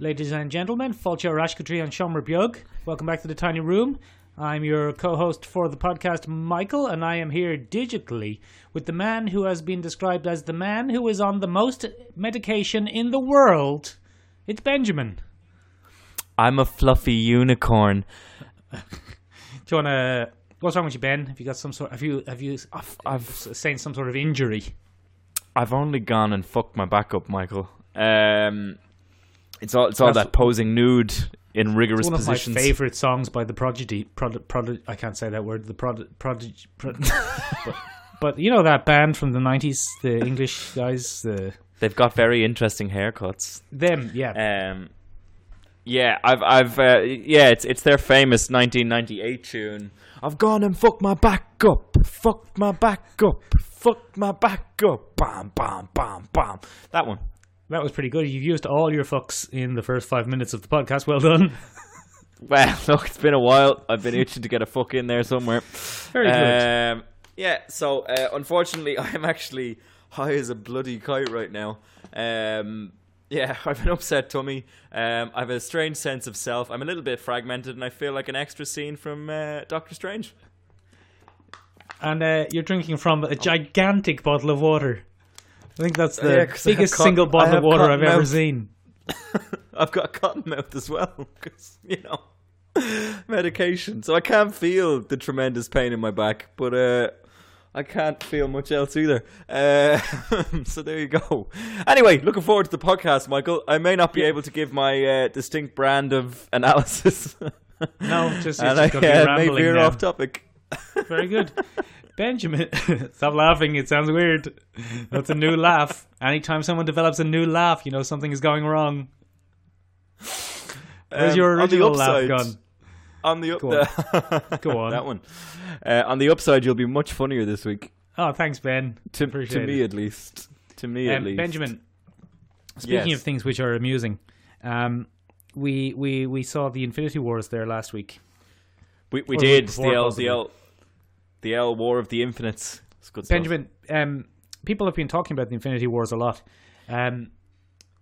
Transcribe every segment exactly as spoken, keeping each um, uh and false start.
Ladies and gentlemen, Falcha Rashkatri and Shomer Bjog, welcome back to the Tiny Room. I'm your co-host for the podcast, Michael, and I am here digitally with the man who has been described as the man who is on the most medication in the world. It's Benjamin. I'm a fluffy unicorn. Do you want to... What's wrong with you, Ben? Have you got some sort... Have you... Have you... I've, I've sustained some sort of injury? I've only gone and fucked my back up, Michael. Um... It's all it's all That's, that posing nude in rigorous positions. It's one of positions. My favourite songs by The Prodigy. Prod, prod, I can't say that word. The Prod... Prodigy... Prod, but, but you know that band from the nineties, the English guys? The They've got very interesting haircuts. Them, yeah. Um, yeah, I've... I've uh, yeah, it's it's their famous nineteen ninety-eight tune. I've gone and fucked my back up. Fucked my back up. Fucked my back up. Bam, bam, bam, bam. That one. That was pretty good. You've used all your fucks in the first five minutes of the podcast. Well done. Well, look, it's been a while. I've been itching to get a fuck in there somewhere. Very um, good. Yeah, so uh, unfortunately, I'm actually high as a bloody kite right now. Um, yeah, I've an upset tummy. Um, I have a strange sense of self. I'm a little bit fragmented, and I feel like an extra scene from uh, Doctor Strange. And uh, you're drinking from a gigantic bottle of water. I think that's the yeah, biggest cotton, single bottle of water I've mouth. ever seen. I've got a cotton mouth as well, because, you know, medication. So I can't feel the tremendous pain in my back, but uh, I can't feel much else either. Uh, so there you go. Anyway, looking forward to the podcast, Michael. I may not be able to give my uh, distinct brand of analysis. No, just, it's and just going to be uh, rambling may veer now. Off topic. Very good. Benjamin, stop laughing, it sounds weird. That's a new laugh. Anytime someone develops a new laugh, you know something is going wrong. Where's um, your original upside, laugh gone? On the upside. Go, Go on. That one. Uh, on the upside, you'll be much funnier this week. Oh, thanks, Ben. To, to me, it. at least. To me, um, at least. Benjamin, speaking yes. of things which are amusing, um, we, we, we saw the Infinity Wars there last week. We, we did. The L D L. The L War of the Infinites. It's good stuff. Benjamin, um, people have been talking about the Infinity Wars a lot. Um,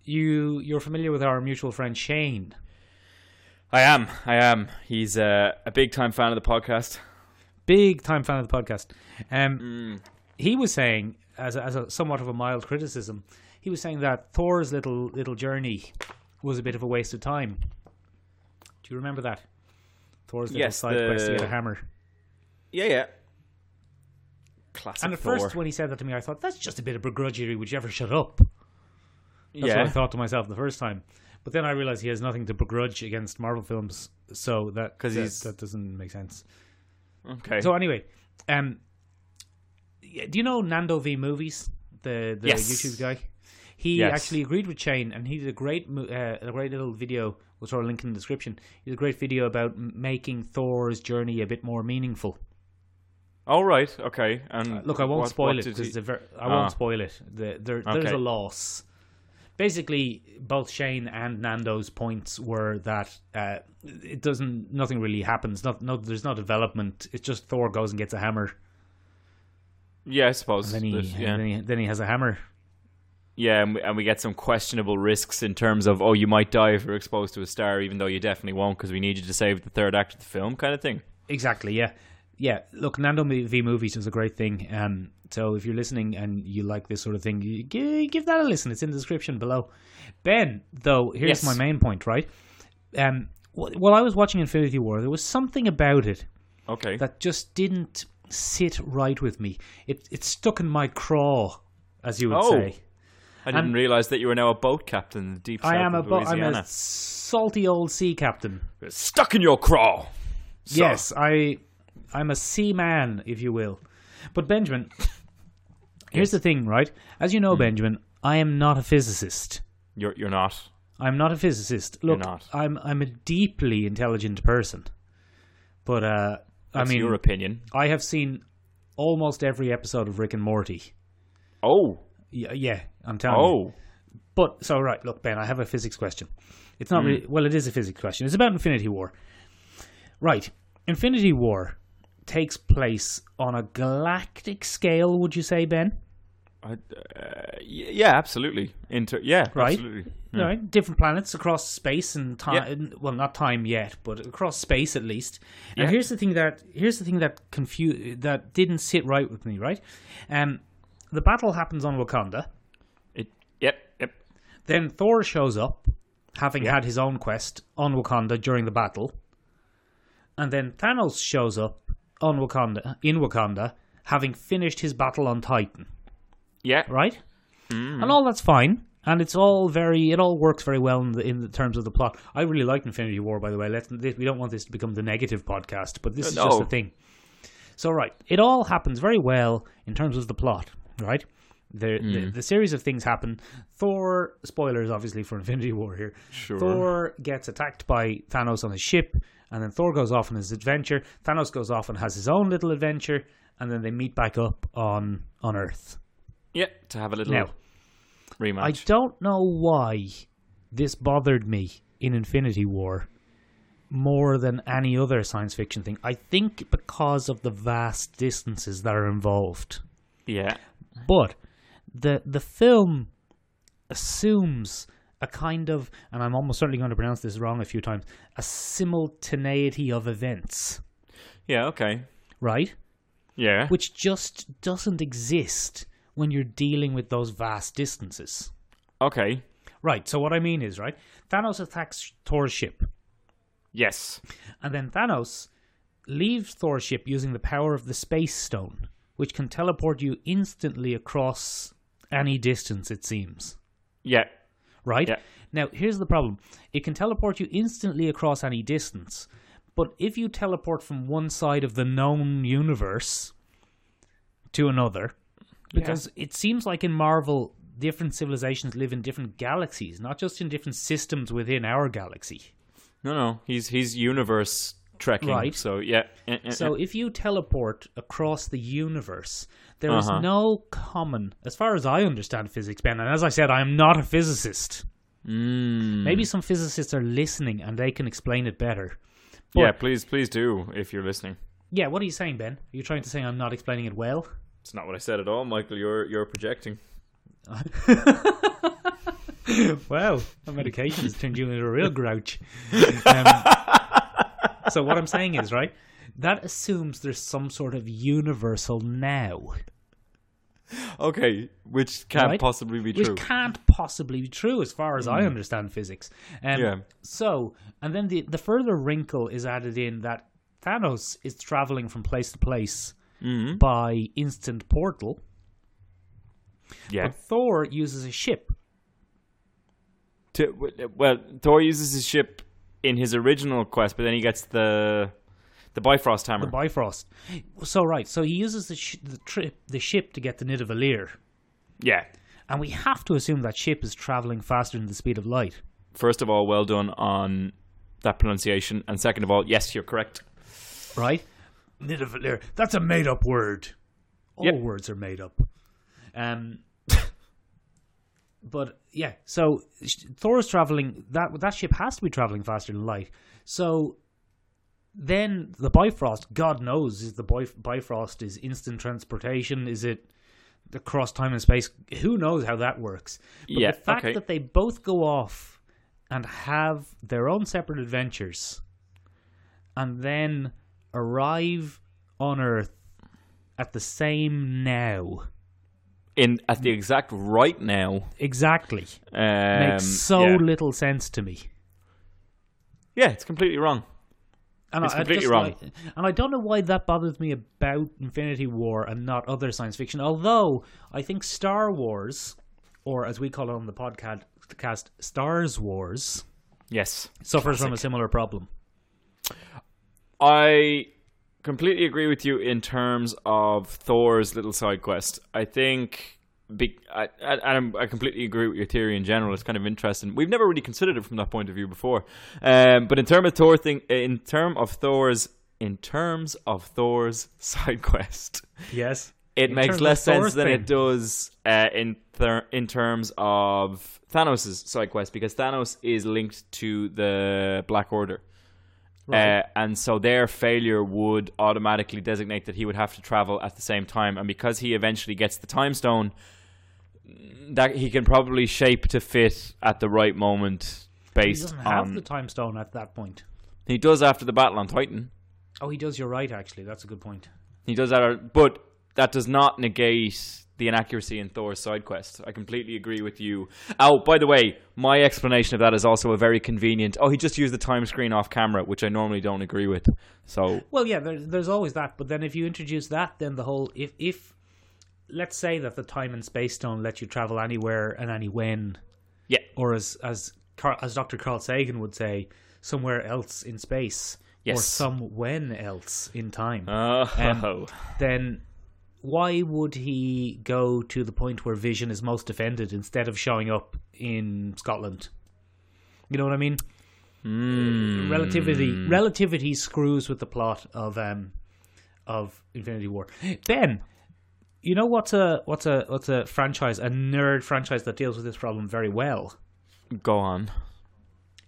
you, you're familiar with our mutual friend Shane. I am. I am. He's uh, a big time fan of the podcast. Big time fan of the podcast. Um, mm. He was saying, as a, as a somewhat of a mild criticism, he was saying that Thor's little little journey was a bit of a waste of time. Do you remember that? Thor's little yes, side the... quest to get a hammer. Yeah, yeah. Classic. And at Thor. First, when he said that to me, I thought, that's just a bit of begrudgery. Would you ever shut up? That's yeah. what I thought to myself the first time. But then I realized he has nothing to begrudge against Marvel films, so that that, he's... that doesn't make sense. Okay. So anyway, um, do you know Nando V Movies, the the yes. YouTube guy? He yes. actually agreed with Shane, and he did a great uh, a great little video. We'll throw a link in the description. He did a great video about making Thor's journey a bit more meaningful. Oh, right. Okay. And uh, look, I won't what, spoil what it. He... It's a ver- I ah. won't spoil it. The, there, okay. There's a loss. Basically, both Shane and Nando's points were that uh, it doesn't. Nothing really happens. Not, no, there's no development. It's just Thor goes and gets a hammer. Yeah, I suppose. And then, he, yeah. and then, he, then he has a hammer. Yeah, and we, and we get some questionable risks in terms of, oh, you might die if you're exposed to a star, even though you definitely won't, because we need you to save the third act of the film, kind of thing. Exactly. Yeah. Yeah, look, Nando V Movies is a great thing. Um, so if you're listening and you like this sort of thing, you g- give that a listen. It's in the description below. Ben, though, here's yes. my main point, right? Um, wh- while I was watching Infinity War, there was something about it okay. that just didn't sit right with me. It it stuck in my craw, as you would oh, say. I didn't and realize that you were now a boat captain in the deep south I am of a bo- Louisiana. I'm a salty old sea captain. It's stuck in your craw. So. Yes, I... I'm a seaman, if you will. But Benjamin, here's the thing, right? As you know, mm. Benjamin, I am not a physicist. You're you're not. I'm not a physicist. Look, you're not. I'm I'm a deeply intelligent person. But uh, That's I mean, your opinion. I have seen almost every episode of Rick and Morty. Oh, yeah, yeah I'm telling oh. you. Oh, but so right. Look, Ben, I have a physics question. It's not mm. really well. It is a physics question. It's about Infinity War. Right, Infinity War. Takes place on a galactic scale, would you say, Ben? I, uh, yeah, absolutely. Inter- yeah, right. Absolutely. Yeah. Right. Different planets across space and time. Yeah. Well, not time yet, but across space at least. And yeah. here's the thing that here's the thing that confu- that didn't sit right with me. Right. Um, the battle happens on Wakanda. It. Yep. Yep. Then Thor shows up, having yeah. had his own quest on Wakanda during the battle. And then Thanos shows up on Wakanda in Wakanda, having finished his battle on Titan. Yeah. Right? Mm. And all that's fine. And it's all very... It all works very well in the, in the terms of the plot. I really liked Infinity War, by the way. Let's, we don't want this to become the negative podcast, but this uh, is no. just the thing. So, right. It all happens very well in terms of the plot, right? The, mm. the, the series of things happen. Thor... Spoilers, obviously, for Infinity War here. Sure. Thor gets attacked by Thanos on his ship, and then Thor goes off on his adventure. Thanos goes off and has his own little adventure, and then they meet back up on, on Earth. Yeah, to have a little now, rematch. I don't know why this bothered me in Infinity War more than any other science fiction thing. I think because of the vast distances that are involved. Yeah. But the the film assumes a kind of, and I'm almost certainly going to pronounce this wrong a few times, a simultaneity of events. Yeah, okay. Right? Yeah. Which just doesn't exist when you're dealing with those vast distances. Okay. Right, so what I mean is, right, Thanos attacks Thor's ship. Yes. And then Thanos leaves Thor's ship using the power of the Space Stone, which can teleport you instantly across any distance, it seems. Yeah. Right? Yeah. Now, here's the problem. It can teleport you instantly across any distance, but if you teleport from one side of the known universe to another... Because yeah. it seems like in Marvel, different civilizations live in different galaxies, not just in different systems within our galaxy. No, no, he's he's universe trekking. Right. So yeah. So if you teleport across the universe, there uh-huh. is no common, as far as I understand physics, Ben. And as I said, I am not a physicist. Mm. Maybe some physicists are listening and they can explain it better. But, yeah, please, please do if you're listening. Yeah, what are you saying, Ben? Are you trying to say I'm not explaining it well? It's not what I said at all, Michael. You're you're projecting. Wow, that medication has turned you into a real grouch. Um, so what I'm saying is, right, that assumes there's some sort of universal now. Okay, which can't right? possibly be true. Which can't possibly be true as far as mm. I understand physics. Um, yeah. So, and then the, the further wrinkle is added in that Thanos is traveling from place to place Mm-hmm. by instant portal. Yeah. But Thor uses a ship. To, well, Thor uses his ship in his original quest, but then he gets the the Bifrost hammer. The Bifrost. So, right. So he uses the, sh- the, trip, the ship to get the Nidavellir. Yeah. And we have to assume that ship is traveling faster than the speed of light. First of all, well done on that pronunciation. And second of all, yes, you're correct. Right. Nidavellir. That's a made-up word. All yep. words are made up. Um, but, yeah. So, Thor is travelling... That that ship has to be travelling faster than light. So, then the Bifrost, God knows, is the Bif- Bifrost is instant transportation? Is it across time and space? Who knows how that works? But yeah, the fact okay. that they both go off and have their own separate adventures and then... arrive on Earth at the same now, in at the exact right now. Exactly, um, makes so yeah. little sense to me. Yeah, it's completely wrong. And it's I, completely I just, wrong. Like, and I don't know why that bothers me about Infinity War and not other science fiction. Although I think Star Wars, or as we call it on the podcast, Stars Wars, yes, suffers Classic. from a similar problem. I completely agree with you in terms of Thor's little side quest. I think, be, I, I, I completely agree with your theory in general. It's kind of interesting. We've never really considered it from that point of view before. Um, but in term of Thor thing, in term of Thor's, in terms of Thor's side quest, yes, it in makes less sense than thing. it does uh, in ther- in terms of Thanos' side quest, because Thanos is linked to the Black Order. Right. Uh, and so their failure would automatically designate that he would have to travel at the same time. And because he eventually gets the Time Stone, that he can probably shape to fit at the right moment based he doesn't have on the Time Stone at that point. He does after the battle on Titan. Oh, he does. You're right, actually. That's a good point. He does that, but that does not negate the inaccuracy in Thor's side quest. I completely agree with you. Oh, by the way, my explanation of that is also a very convenient. Oh, he just used the time screen off camera, which I normally don't agree with. So, well, yeah, there's there's always that. But then if you introduce that, then the whole if if let's say that the time and space stone lets you travel anywhere and any when, yeah, or as as as Doctor Carl Sagan would say, somewhere else in space. Yes. Or some when else in time. Oh. Um, then why would he go to the point where Vision is most offended instead of showing up in Scotland? You know what I mean? Mm. Relativity relativity screws with the plot of um of Infinity War. Ben, you know what's a what's a what's a franchise, a nerd franchise that deals with this problem very well? Go on.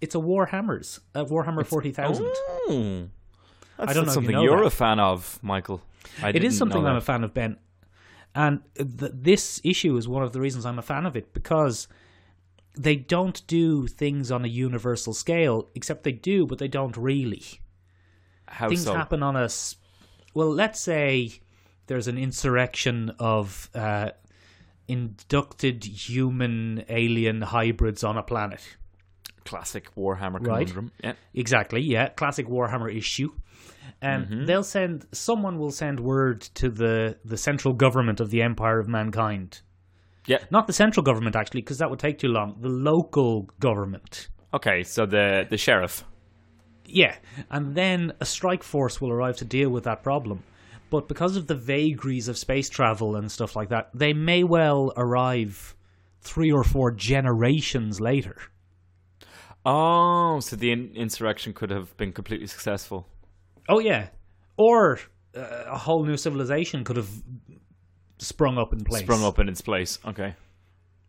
It's a Warhammer's, a Warhammer forty thousand. Oh, that's I don't not know something you know you're that. a fan of, Michael. I it is something I'm a fan of, Ben. And th- this issue is one of the reasons I'm a fan of it, because they don't do things on a universal scale, except they do, but they don't really. How things so? happen on a... Well, let's say there's an insurrection of uh, inducted human alien hybrids on a planet. Classic Warhammer conundrum. Right. Yeah. Exactly, yeah. Classic Warhammer issue. Um, mm-hmm. They'll send... Someone will send word to the, the central government of the Empire of Mankind. Yeah. Not the central government, actually, because that would take too long. The local government. Okay, so the, the sheriff. Yeah. And then a strike force will arrive to deal with that problem. But because of the vagaries of space travel and stuff like that, they may well arrive three or four generations later. Oh, so the in- insurrection could have been completely successful. Oh, yeah. Or uh, a whole new civilization could have sprung up in place. Sprung up in its place, okay.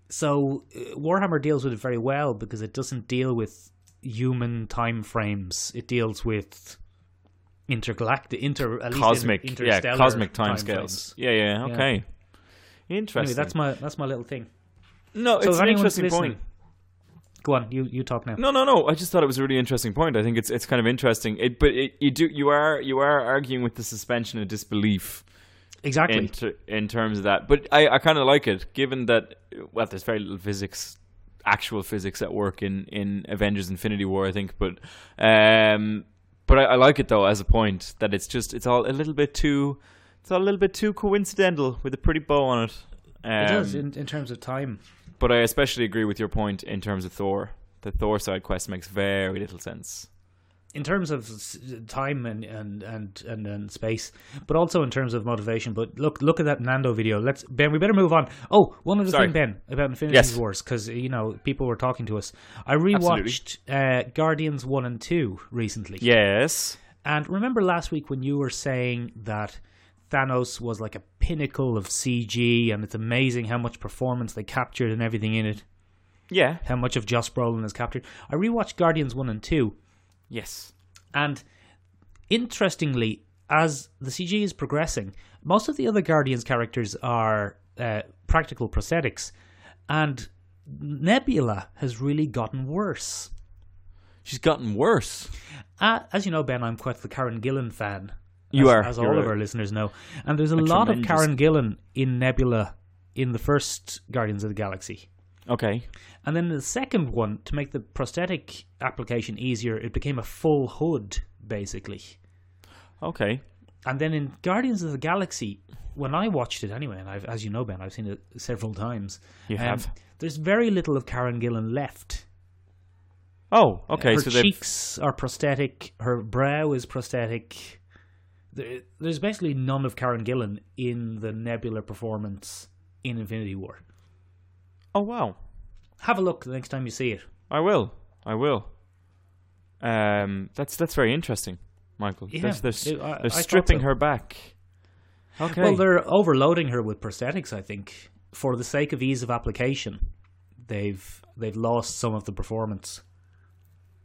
So uh, Warhammer deals with it very well because it doesn't deal with human time frames. It deals with intergalactic, inter, at cosmic, least inter- interstellar yeah, cosmic time, time scales. Frames. Yeah, yeah, okay. Yeah. Interesting. Anyway, that's my, that's my little thing. No, so it's an interesting point. Go on, you, you talk now. No, no, no. I just thought it was a really interesting point. I think it's it's kind of interesting. It, but it, you do you are you are arguing with the suspension of disbelief, exactly, in, ter- in terms of that. But I, I kind of like it, given that well, there's very little physics, actual physics at work in, in Avengers: Infinity War, I think. But um, but I, I like it though as a point that it's just it's all a little bit too it's all a little bit too coincidental with a pretty bow on it. Um, it does in, in terms of time. But I especially agree with your point in terms of Thor. The Thor side quest makes very little sense. In terms of time and and, and, and, and space, but also in terms of motivation. But look look at that Nando video. Let's Ben, we better move on. Oh, one other Sorry. thing, Ben, about Infinity yes. Wars, because, you know, people were talking to us. I rewatched uh, Guardians one and two recently. Yes. And remember last week when you were saying that Thanos was like a pinnacle of C G, and it's amazing how much performance they captured and everything in it. Yeah. How much of Josh Brolin is captured. I rewatched Guardians one and two. Yes. And interestingly, as the C G is progressing, most of the other Guardians characters are uh, practical prosthetics, and Nebula has really gotten worse. She's gotten worse. Uh, as you know, Ben, I'm quite the Karen Gillan fan. You as, are. As all You're of our right. listeners know. And there's a, a lot tremendous... of Karen Gillan in Nebula in the first Guardians of the Galaxy. Okay. And then the second one, to make the prosthetic application easier, it became a full hood, basically. Okay. And then in Guardians of the Galaxy, when I watched it anyway, and I've, as you know, Ben, I've seen it several times. You um, have? There's very little of Karen Gillan left. Oh, okay. Her so cheeks they've... are prosthetic. Her brow is prosthetic. There's basically none of Karen Gillan in the Nebula performance in Infinity War. Oh, wow. Have a look the next time you see it. I will. I will. Um, that's that's very interesting, Michael. Yeah, they're they're, I, they're I stripping so. her back. Okay. Well, they're overloading her with prosthetics, I think. For the sake of ease of application, they've they've lost some of the performance.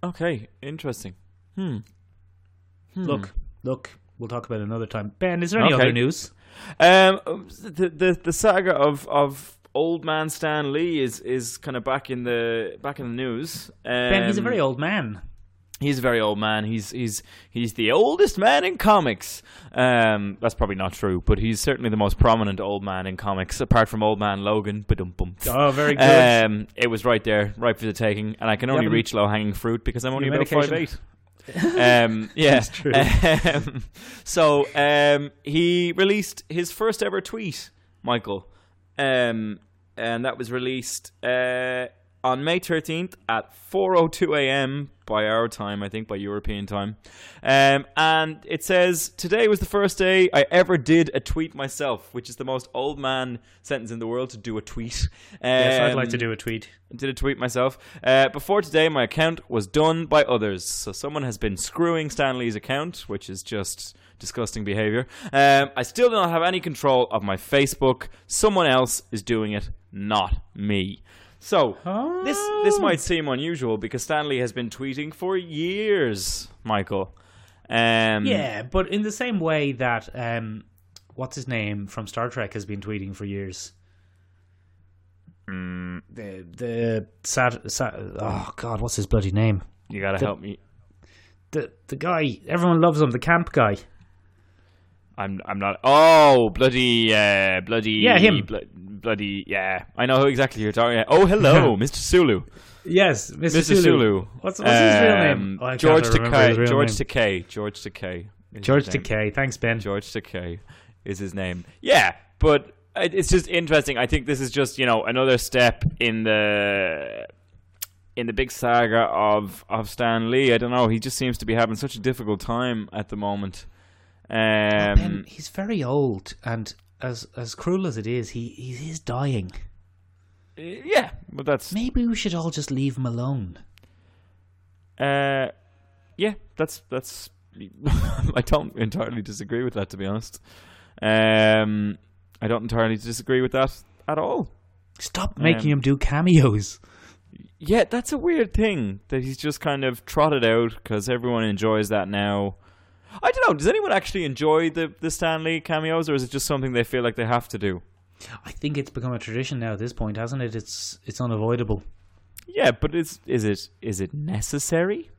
Okay, interesting. Hmm. hmm. Look, look. We'll talk about it another time. Ben, is there any okay. other news? Um, the, the the saga of, of old man Stan Lee is is kind of back in the back in the news. Um, Ben, he's a very old man. He's a very old man. He's he's he's the oldest man in comics. Um, that's probably not true, but he's certainly the most prominent old man in comics, apart from Old Man Logan. Ba-dum-bum. Oh, very good. Um, it was right there, right for the taking, and I can only reach low-hanging fruit because I'm only about five eight. um, yeah, that's true. Um, so um, he released his first ever tweet, Michael, um, and that was released. Uh, On May thirteenth at four oh two a.m. by our time, I think, by European time. Um, and it says, today was the first day I ever did a tweet myself, which is the most old man sentence in the world, to do a tweet. Um, yes, I'd like to do a tweet. I did a tweet myself. Uh, before today, my account was done by others. So someone has been screwing Stan Lee's account, which is just disgusting behavior. Um, I still do not have any control of my Facebook. Someone else is doing it, not me. So, oh. this this might seem unusual because Stan Lee has been tweeting for years, Michael. Um, yeah, but in the same way that, um, what's-his-name from Star Trek has been tweeting for years. Mm. The, the, sad, sad, oh God, what's his bloody name? You gotta the, help me. The the guy, everyone loves him, the camp guy. I'm I'm not. Oh, bloody, uh, bloody. Yeah, him. Blo- bloody, yeah. I know who exactly you're talking about. Oh, hello, Mister Sulu. Yes, Mister Mister Sulu. Sulu. What's, what's his um, real name? Oh, George Takei. George Takei. George Takei. George Takei. Thanks, Ben. George Takei is his name. Yeah, but it's just interesting. I think this is just, you know, another step in the in the big saga of of Stan Lee. I don't know. He just seems to be having such a difficult time at the moment. Um, Ben, he's very old, and as as cruel as it is, he, he is dying. Yeah, but that's... Maybe we should all just leave him alone. Uh, yeah, that's... that's. I don't entirely disagree with that, to be honest. Um, I don't entirely disagree with that at all. Stop making um, him do cameos. Yeah, that's a weird thing, that he's just kind of trotted out, because everyone enjoys that now. I don't know, does anyone actually enjoy the, the Stan Lee cameos, or is it just something they feel like they have to do? I think it's become a tradition now at this point, hasn't it? It's it's unavoidable. Yeah, but it's, is it is it necessary?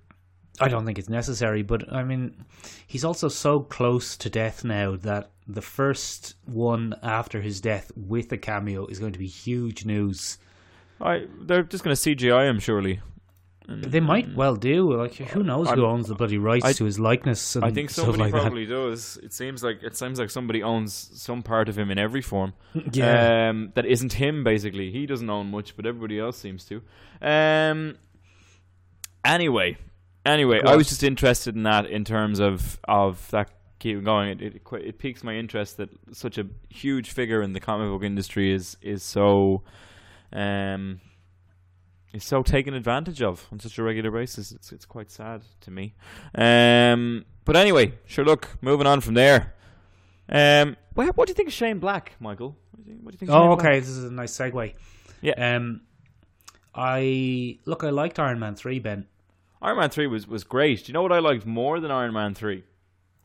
I don't think it's necessary, but I mean, he's also so close to death now that the first one after his death with a cameo is going to be huge news. I, they're just going to C G I him, surely. They might well do. Like, who knows who owns the bloody rights I, to his likeness? And I think somebody like probably that. does. It seems like it seems like somebody owns some part of him in every form. Yeah, um, that isn't him. Basically, he doesn't own much, but everybody else seems to. Um. Anyway, anyway, I was just interested in that in terms of of that. Keep going. It it, it it piques my interest that such a huge figure in the comic book industry is is so. Um, He's so taken advantage of on such a regular basis. It's it's quite sad to me. Um, but anyway, sure, look, moving on from there. Um, what, what do you think of Shane Black, Michael? What do you, what do you think of oh, Shane okay, Black? This is a nice segue. Yeah. Um, I look, I liked Iron Man three, Ben. Iron Man three was, was great. Do you know what I liked more than Iron Man three?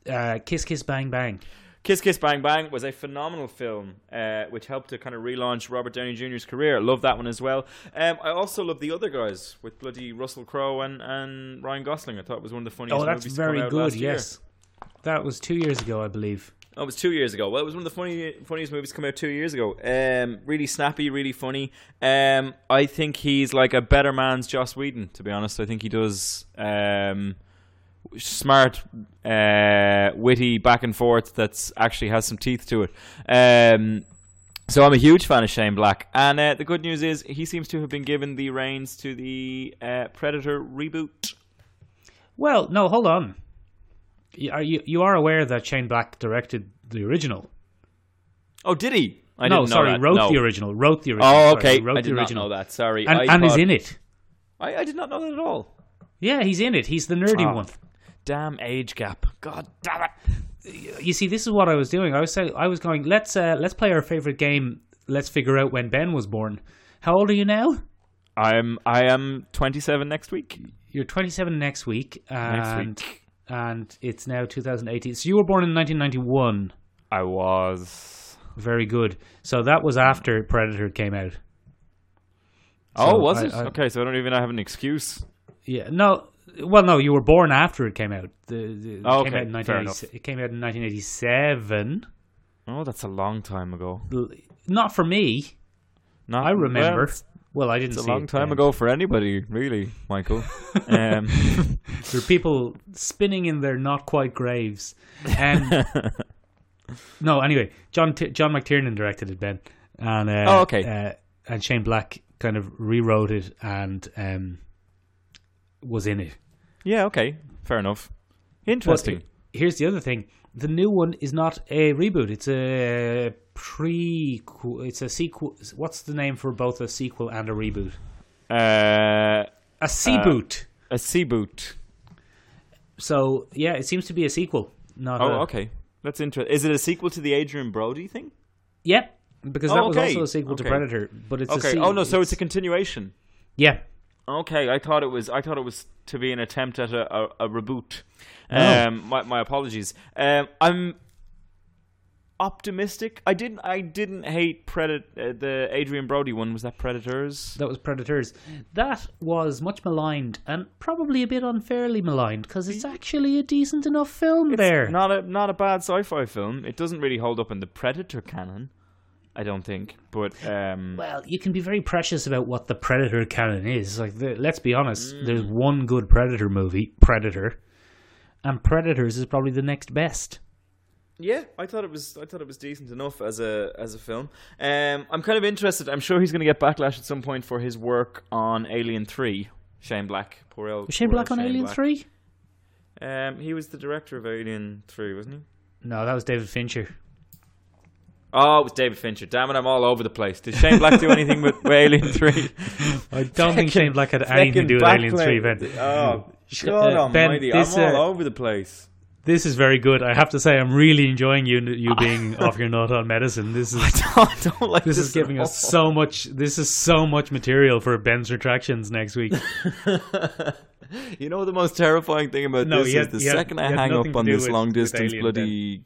Uh, Kiss Kiss Bang Bang. Kiss Kiss Bang Bang was a phenomenal film, uh, which helped to kind of relaunch Robert Downey Junior's career. I love that one as well. Um, I also love The Other Guys with bloody Russell Crowe and, and Ryan Gosling. I thought it was one of the funniest movies. Oh, that's movies very out good, yes. Year. That was two years ago, I believe. Oh, it was two years ago. Well, it was one of the funny, funniest movies come out two years ago. Um, really snappy, really funny. Um, I think he's like a better man's Joss Whedon, to be honest. I think he does... Um, smart, uh, witty back and forth that's actually has some teeth to it. Um, so I'm a huge fan of Shane Black, and uh, the good news is he seems to have been given the reins to the uh, Predator reboot. Well, no, hold on. You are, you, you are aware that Shane Black directed the original? Oh, did he? I no, didn't know sorry, that. wrote no. the original. Wrote the original. Oh, okay. Sorry, wrote I did the original. not know that. Sorry, and, I and thought... is in it. I, I did not know that at all. Yeah, he's in it. He's the nerdy oh. one. Damn age gap. God damn it. You see, this is what I was doing. I was saying, I was going, let's uh, let's play our favorite game. Let's figure out when Ben was born. How old are you now? I'm I am twenty-seven next week. You're twenty-seven next week and next week. And it's now two thousand eighteen. So you were born in nineteen ninety-one. I was. very good. So that was after Predator came out. So oh, was I, it? I, okay, so I don't even have an excuse. Yeah, no. Well, no, you were born after it came out. The, the, oh, okay, came out fair enough. It came out in nineteen eighty-seven. Oh, that's a long time ago. L- not for me. Not I remember. Well, well I didn't see it. It's a long time ago for anybody, really, Michael. um. There are people spinning in their not-quite graves. Um, no, anyway, John T- John McTiernan directed it then. And, uh, oh, okay. Uh, and Shane Black kind of rewrote it and... Um, was in it. Yeah, okay. Fair enough. Interesting. But here's the other thing. The new one is not a reboot. It's a pre... It's a sequel... What's the name for both a sequel and a reboot? Uh, a C-boot. Uh, a C-boot. So, yeah, it seems to be a sequel. Not oh, a, okay. That's interesting. Is it a sequel to the Adrian Brody thing? Yeah, because oh, that was okay. also a sequel okay. to Predator. But it's okay. a sequel. Oh, no, so it's, it's a continuation. Yeah. Okay, I thought it was. I thought it was to be an attempt at a, a, a reboot. No. Um, my my apologies. Um, I'm optimistic. I didn't. I didn't hate Predator. Uh, the Adrian Brody one was that Predators. That was Predators. That was much maligned and probably a bit unfairly maligned because it's actually a decent enough film. It's there, not a not a bad sci-fi film. It doesn't really hold up in the Predator canon. I don't think, but... Um, well, you can be very precious about what the Predator canon is. Like, the, let's be honest, mm. there's one good Predator movie, Predator, and Predators is probably the next best. Yeah, I thought it was I thought it was decent enough as a as a film. Um, I'm kind of interested. I'm sure he's going to get backlash at some point for his work on Alien three. Shane Black. Poor old, was Shane Black on Alien three? Um, he was the director of Alien three, wasn't he? No, that was David Fincher. Oh, it was David Fincher. Damn it, I'm all over the place. Did Shane Black do anything with, with Alien three? I don't think Shane Black had anything to do with Alien three, Ben. Oh, God uh, almighty. Ben, this, I'm all uh, over the place. This is very good. I have to say, I'm really enjoying you you being off your nut on medicine. This is I don't, I don't like this. This is giving us so much. This is so much material for Ben's retractions next week. You know the most terrifying thing about no, this had, is the second had, I hang up on this with, long distance Alien, bloody... Ben.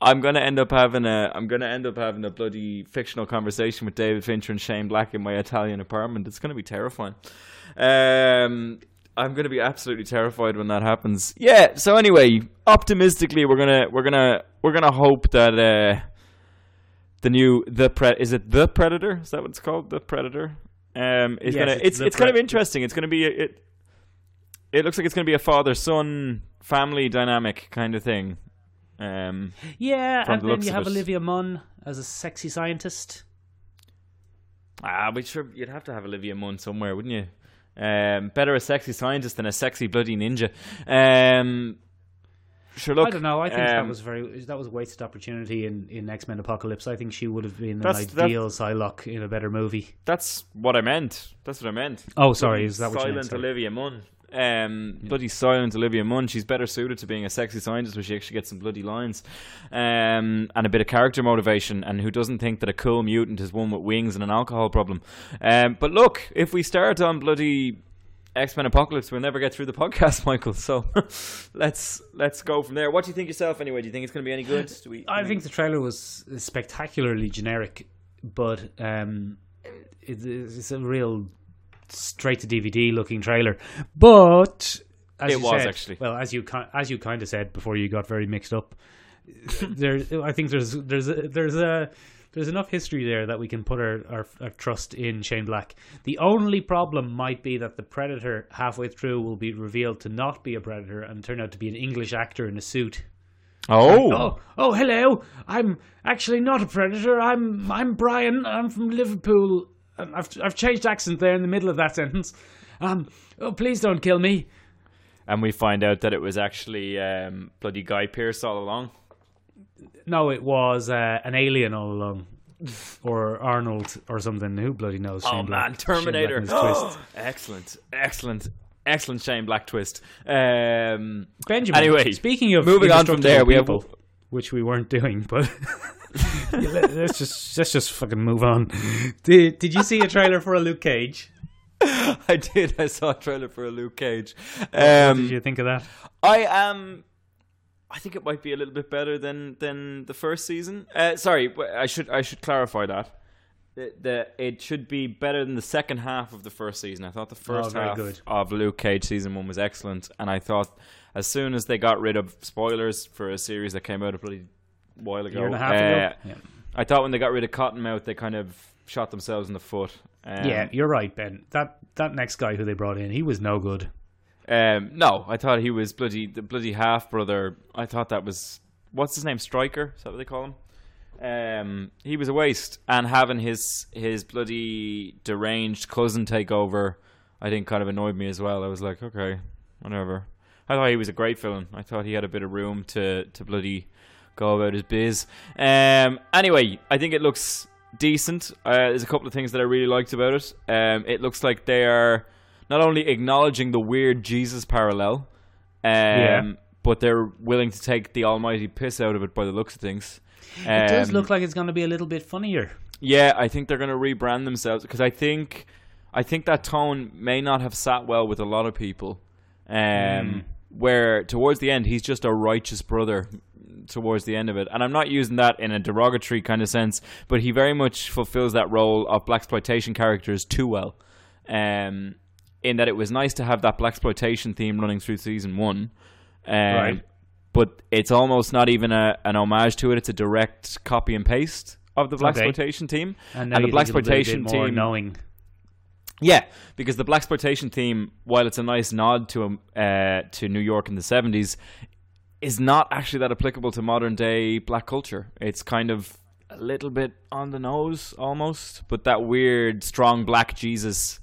I'm gonna end up having a I'm gonna end up having a bloody fictional conversation with David Fincher and Shane Black in my Italian apartment. It's gonna be terrifying. Um, I'm gonna be absolutely terrified when that happens. Yeah. So anyway, optimistically, we're gonna we're gonna we're gonna hope that uh, the new the pre- is it the Predator? Is that what it's called? The Predator. Um, it's yes, gonna it's it's, it's pre- kind of interesting. It's gonna be a, it. It looks like it's gonna be a father-son family dynamic kind of thing. Um, yeah, and the then you have it. Olivia Munn as a sexy scientist. Ah, but sure, you'd have to have Olivia Munn somewhere, wouldn't you? Um, better a sexy scientist than a sexy bloody ninja. Um, sure, look, I don't know. I think um, that was very that was a wasted opportunity in, in X-Men Apocalypse. I think she would have been an ideal Psylocke in a better movie. That's what I meant. That's what I meant. Oh, sorry, bloody is that what you meant? Silent Olivia Munn. Um, yeah. Bloody silent Olivia Munn. She's better suited to being a sexy scientist where she actually gets some bloody lines um, and a bit of character motivation, and who doesn't think that a cool mutant is one with wings and an alcohol problem. Um, but look, if we start on bloody X-Men Apocalypse, we'll never get through the podcast, Michael, so let's let's go from there. What do you think yourself anyway? Do you think it's going to be any good? Do we, I think the trailer was spectacularly generic, but um, it, it's a real straight to D V D looking trailer, but as it you was said, actually well as you as you kind of said before you got very mixed up. there, I think there's there's a, there's a there's enough history there that we can put our, our, our trust in Shane Black. The only problem might be that the Predator halfway through will be revealed to not be a Predator and turn out to be an English actor in a suit. Oh. Like, oh, oh, hello! I'm actually not a Predator. I'm I'm Brian. I'm from Liverpool. I've I've changed accent there in the middle of that sentence. Um, oh, please don't kill me. And we find out that it was actually um, bloody Guy Pearce all along. No, it was uh, an alien all along, or Arnold or something. Who bloody knows? Shane oh Black. Man, Terminator! Oh, excellent, excellent, excellent Shane Black twist. Um, Benjamin. Anyway, speaking of moving on from there, we people, have which we weren't doing, but. let's just let's just fucking move on. Did did you see a trailer for a Luke Cage? I did. I saw a trailer for a Luke Cage. Um, what did you think of that? I am. I think it might be a little bit better than than the first season. Uh, sorry, I should I should clarify that. The, the it should be better than the second half of the first season. I thought the first oh, half good. of Luke Cage season one was excellent, and I thought as soon as they got rid of spoilers for a series that came out a bloody while ago, year and a half uh, ago. Yeah. I thought when they got rid of Cottonmouth, they kind of shot themselves in the foot. Um, yeah, you're right, Ben. That that next guy who they brought in, he was no good. Um, no, I thought he was bloody the bloody half brother. I thought that was what's his name, Stryker? Is that what they call him? Um, he was a waste, and having his his bloody deranged cousin take over, I think, kind of annoyed me as well. I was like, okay, whatever. I thought he was a great villain. I thought he had a bit of room to to bloody go about his biz. Um, anyway, I think it looks decent. Uh, there's a couple of things that I really liked about it. Um, it looks like they are not only acknowledging the weird Jesus parallel, um, yeah. but they're willing to take the almighty piss out of it by the looks of things. It um, does look like it's going to be a little bit funnier. Yeah, I think they're going to rebrand themselves, because I think, I think that tone may not have sat well with a lot of people. Um, mm. Where towards the end, he's just a righteous brother towards the end of it. And I'm not using that in a derogatory kind of sense, but he very much fulfills that role of Blaxploitation characters too well. Um, in that it was nice to have that Blaxploitation theme running through season one. Um, right. But it's almost not even a, an homage to it. It's a direct copy and paste of the Blaxploitation okay. team. And, and the Blaxploitation team... knowing. Yeah, because the Blaxploitation theme, while it's a nice nod to uh, to New York in the seventies, is not actually that applicable to modern day black culture. It's kind of a little bit on the nose, almost. But that weird, strong black Jesus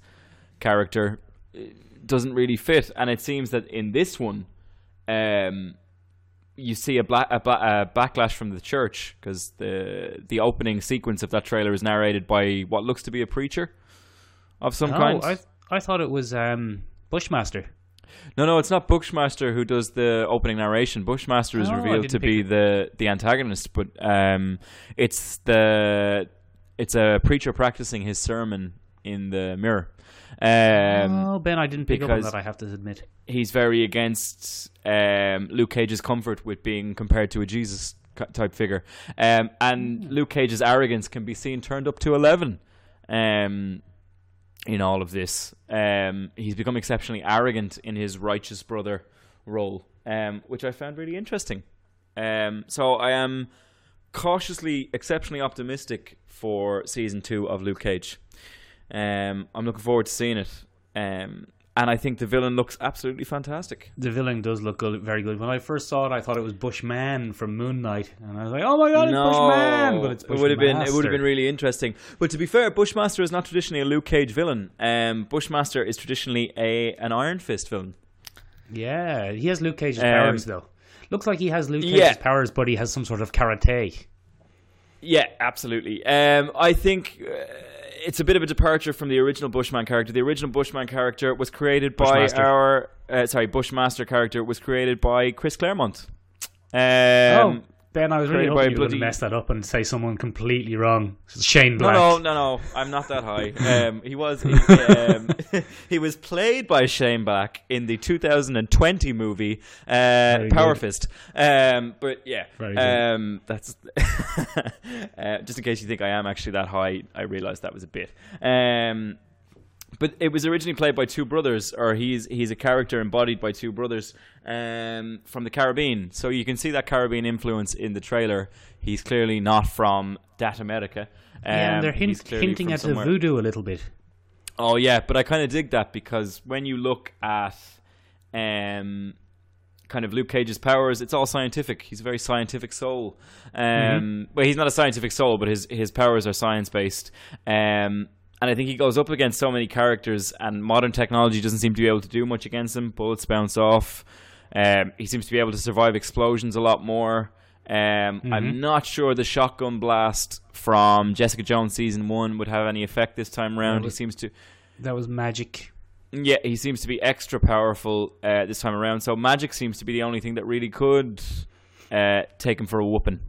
character doesn't really fit. And it seems that in this one... Um, you see a, black, a, black, a backlash from the church, because the the opening sequence of that trailer is narrated by what looks to be a preacher of some no, kind. I th- I thought it was um, Bushmaster. No, no, it's not Bushmaster who does the opening narration. Bushmaster is oh, revealed to be the, the antagonist, but um, it's the it's a preacher practicing his sermon in the mirror. Um, oh, Ben, I didn't pick up on that, I have to admit. He's very against um, Luke Cage's comfort with being compared to a Jesus type figure. Um, and mm. Luke Cage's arrogance can be seen turned up to eleven um, in all of this. Um, he's become exceptionally arrogant in his righteous brother role, um, which I found really interesting. Um, so I am cautiously, exceptionally optimistic for season two of Luke Cage. Um, I'm looking forward to seeing it, um, and I think the villain looks absolutely fantastic. The villain does look good, very good. When I first saw it, I thought it was Bushman from Moon Knight, and I was like, "Oh my god, it's no, Bushman!" But it's Bushmaster. It would have been it would have been really interesting. But to be fair, Bushmaster is not traditionally a Luke Cage villain. Um, Bushmaster is traditionally a an Iron Fist villain. Yeah, he has Luke Cage's um, powers though. Looks like he has Luke Cage's yeah. powers, but he has some sort of karate. Yeah, absolutely. Um, I think. Uh, It's a bit of a departure from the original Bushman character. The original Bushman character was created Bushmaster. by our... Uh, sorry, Bushmaster character was created by Chris Claremont. Um, oh, Ben, I was really hoping you bloody... would mess that up and say someone completely wrong. Shane Black. No, no, no, no. I'm not that high. um, he was he, um, he was played by Shane Black in the two thousand twenty movie uh, Power good. Fist. Um, but yeah, um, that's... Uh, just in case you think I am actually that high, I realised that was a bit. Um, but it was originally played by two brothers, or he's he's a character embodied by two brothers um, from the Caribbean. So you can see that Caribbean influence in the trailer. He's clearly not from that America. Um, yeah, and they're hint- hinting at the voodoo a little bit. Oh yeah, but I kind of dig that, because when you look at um, kind of Luke Cage's powers, it's all scientific. He's a very scientific soul. Um, mm-hmm. Well, he's not a scientific soul, but his, his powers are science-based. Um, and I think he goes up against so many characters, and modern technology doesn't seem to be able to do much against him. Bullets bounce off. Um, he seems to be able to survive explosions a lot more. Um, mm-hmm. I'm not sure the shotgun blast from Jessica Jones season one would have any effect this time around. He seems to... That was magic. Yeah, he seems to be extra powerful uh, this time around. So magic seems to be the only thing that really could uh, take him for a whooping.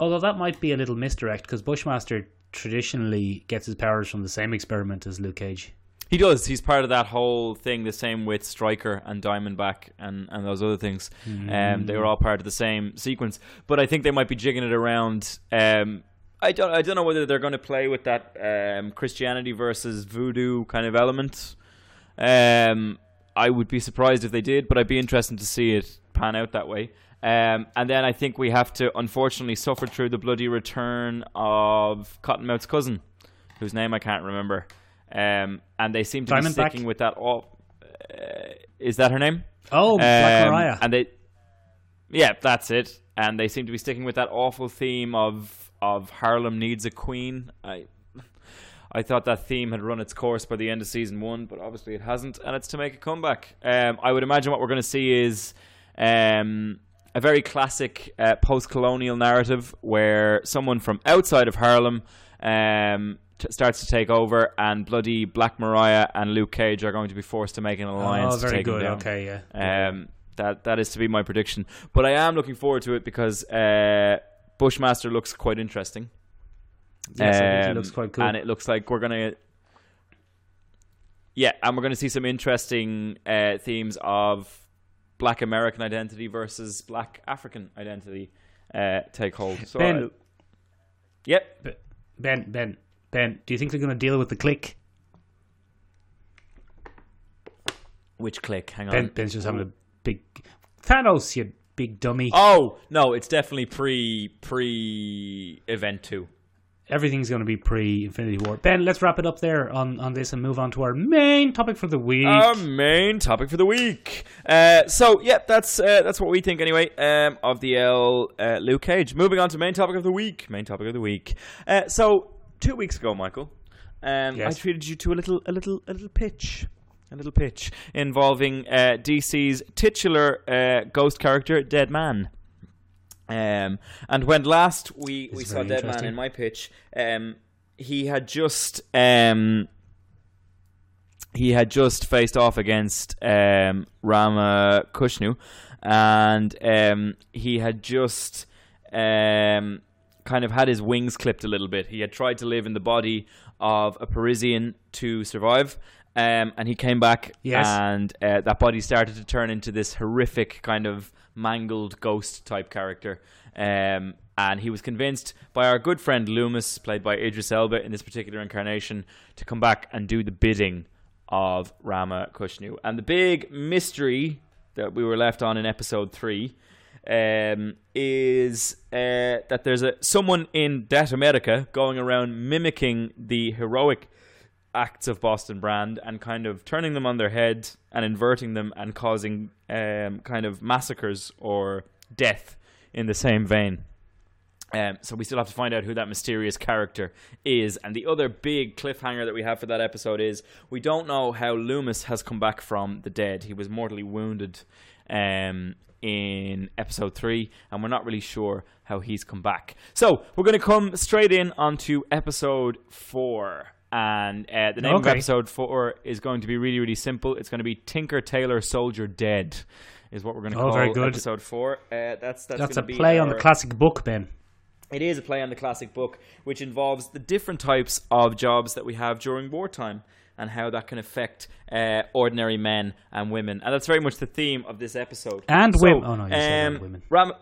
Although that might be a little misdirect, because Bushmaster traditionally gets his powers from the same experiment as Luke Cage. He does. He's part of that whole thing, the same with Stryker and Diamondback and, and those other things. Mm. Um, they were all part of the same sequence. But I think they might be jigging it around. Um, I don't I don't know whether they're going to play with that um, Christianity versus voodoo kind of element. Um, I would be surprised if they did, but I'd be interested to see it pan out that way. Um, and then I think we have to, unfortunately, suffer through the bloody return of Cottonmouth's cousin, whose name I can't remember. Um, and they seem to Diamond be sticking back. with that all. Uh, is that her name? Oh, um, Black Mariah. And they, yeah, that's it. And they seem to be sticking with that awful theme of of Harlem needs a queen. I, I thought that theme had run its course by the end of season one, but obviously it hasn't, and it's to make a comeback. Um, I would imagine what we're going to see is um, a very classic uh, post-colonial narrative where someone from outside of Harlem. Um, starts to take over, and bloody Black Mariah and Luke Cage are going to be forced to make an alliance. Oh, very to take good. Them down. Okay, yeah. Um, that that is to be my prediction, but I am looking forward to it because uh, Bushmaster looks quite interesting. Yes, um, I think he looks quite cool, and it looks like we're gonna. Yeah, and we're gonna see some interesting uh, themes of Black American identity versus Black African identity uh, take hold. So Ben, I, yep, Ben, Ben. Ben, do you think they're going to deal with the click? Which click? Hang on. Ben, Ben's just having a big... Thanos, you big dummy. Oh, no, it's definitely pre, pre-event two. Everything's going to be pre-Infinity War. Ben, let's wrap it up there on, on this and move on to our main topic for the week. Our main topic for the week. Uh, so, yeah, that's uh, that's what we think anyway um, of the L uh, Luke Cage. Moving on to main topic of the week. Main topic of the week. Uh, so... Two weeks ago, Michael, um, yes. I treated you to a little, a little, a little pitch, a little pitch involving uh, D C's titular uh, ghost character, Dead Man. Um, and when last we, we saw Dead Man in my pitch, um, he had just um, he had just faced off against um, Rama Kushna, and um, he had just. Um, kind of had his wings clipped a little bit. He had tried to live in the body of a Parisian to survive, um, and he came back, yes. and uh, that body started to turn into this horrific kind of mangled ghost type character. Um, and he was convinced by our good friend Loomis, played by Idris Elba in this particular incarnation, to come back and do the bidding of Rama Kushna. And the big mystery that we were left on in episode three Um, is uh, that there's a someone in that America going around mimicking the heroic acts of Boston Brand and kind of turning them on their head and inverting them and causing um, kind of massacres or death in the same vein. Um, so we still have to find out who that mysterious character is. And the other big cliffhanger that we have for that episode is we don't know how Loomis has come back from the dead. He was mortally wounded um, in episode three, and we're not really sure how he's come back. So we're going to come straight in onto episode four. And uh, the name okay. of episode four is going to be really, really simple. It's going to be Tinker, Tailor, Soldier, Dead is what we're going to oh, call very good. episode four. Uh, that's that's, that's a be play our... on the classic book, Ben. It is a play on the classic book, which involves the different types of jobs that we have during wartime and how that can affect uh, ordinary men and women. And that's very much the theme of this episode. And so, women. Oh, no, you um, said women. Ram-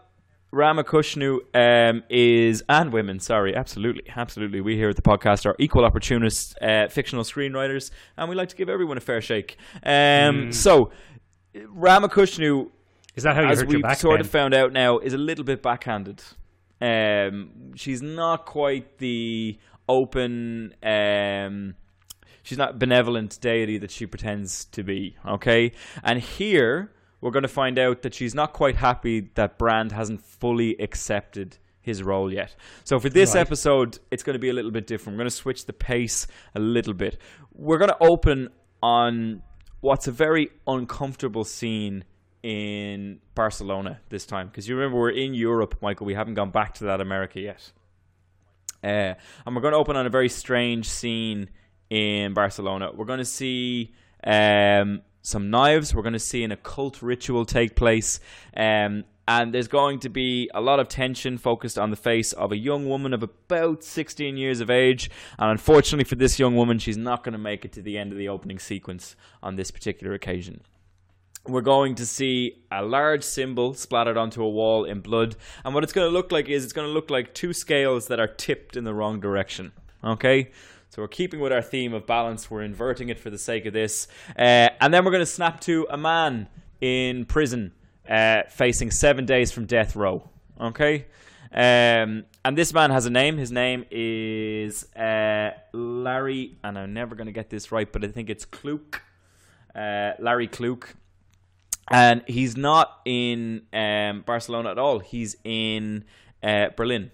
Rama Kushna um, is... And women, sorry. Absolutely. Absolutely. We here at the podcast are equal opportunists, uh, fictional screenwriters, and we like to give everyone a fair shake. Um, mm. So, Rama Kushna... Is that how you hurt your back, as we sort Ben? of found out now, is a little bit backhanded. Um, she's not quite the open, um, she's not benevolent deity that she pretends to be, okay? And here, we're going to find out that she's not quite happy that Brand hasn't fully accepted his role yet. So for this right. episode, it's going to be a little bit different. We're going to switch the pace a little bit. We're going to open on what's a very uncomfortable scene in Barcelona this time, because you remember we're in Europe, Michael. We haven't gone back to that America yet, uh, and we're going to open on a very strange scene in Barcelona. We're going to see um, some knives. We're going to see an occult ritual take place, um, And there's going to be a lot of tension focused on the face of a young woman of about sixteen years of age. And unfortunately for this young woman, she's not going to make it to the end of the opening sequence on this particular occasion. We're going to see a large symbol splattered onto a wall in blood. And what it's going to look like is it's going to look like two scales that are tipped in the wrong direction. Okay? So we're keeping with our theme of balance. We're inverting it for the sake of this. Uh, and then we're going to snap to a man in prison. Uh, facing seven days from death row. Okay? Um, and this man has a name. His name is uh, Larry, and I'm never going to get this right, but I think it's Kluke. Uh, Larry Kluke. And he's not in um, Barcelona at all. He's in uh, Berlin.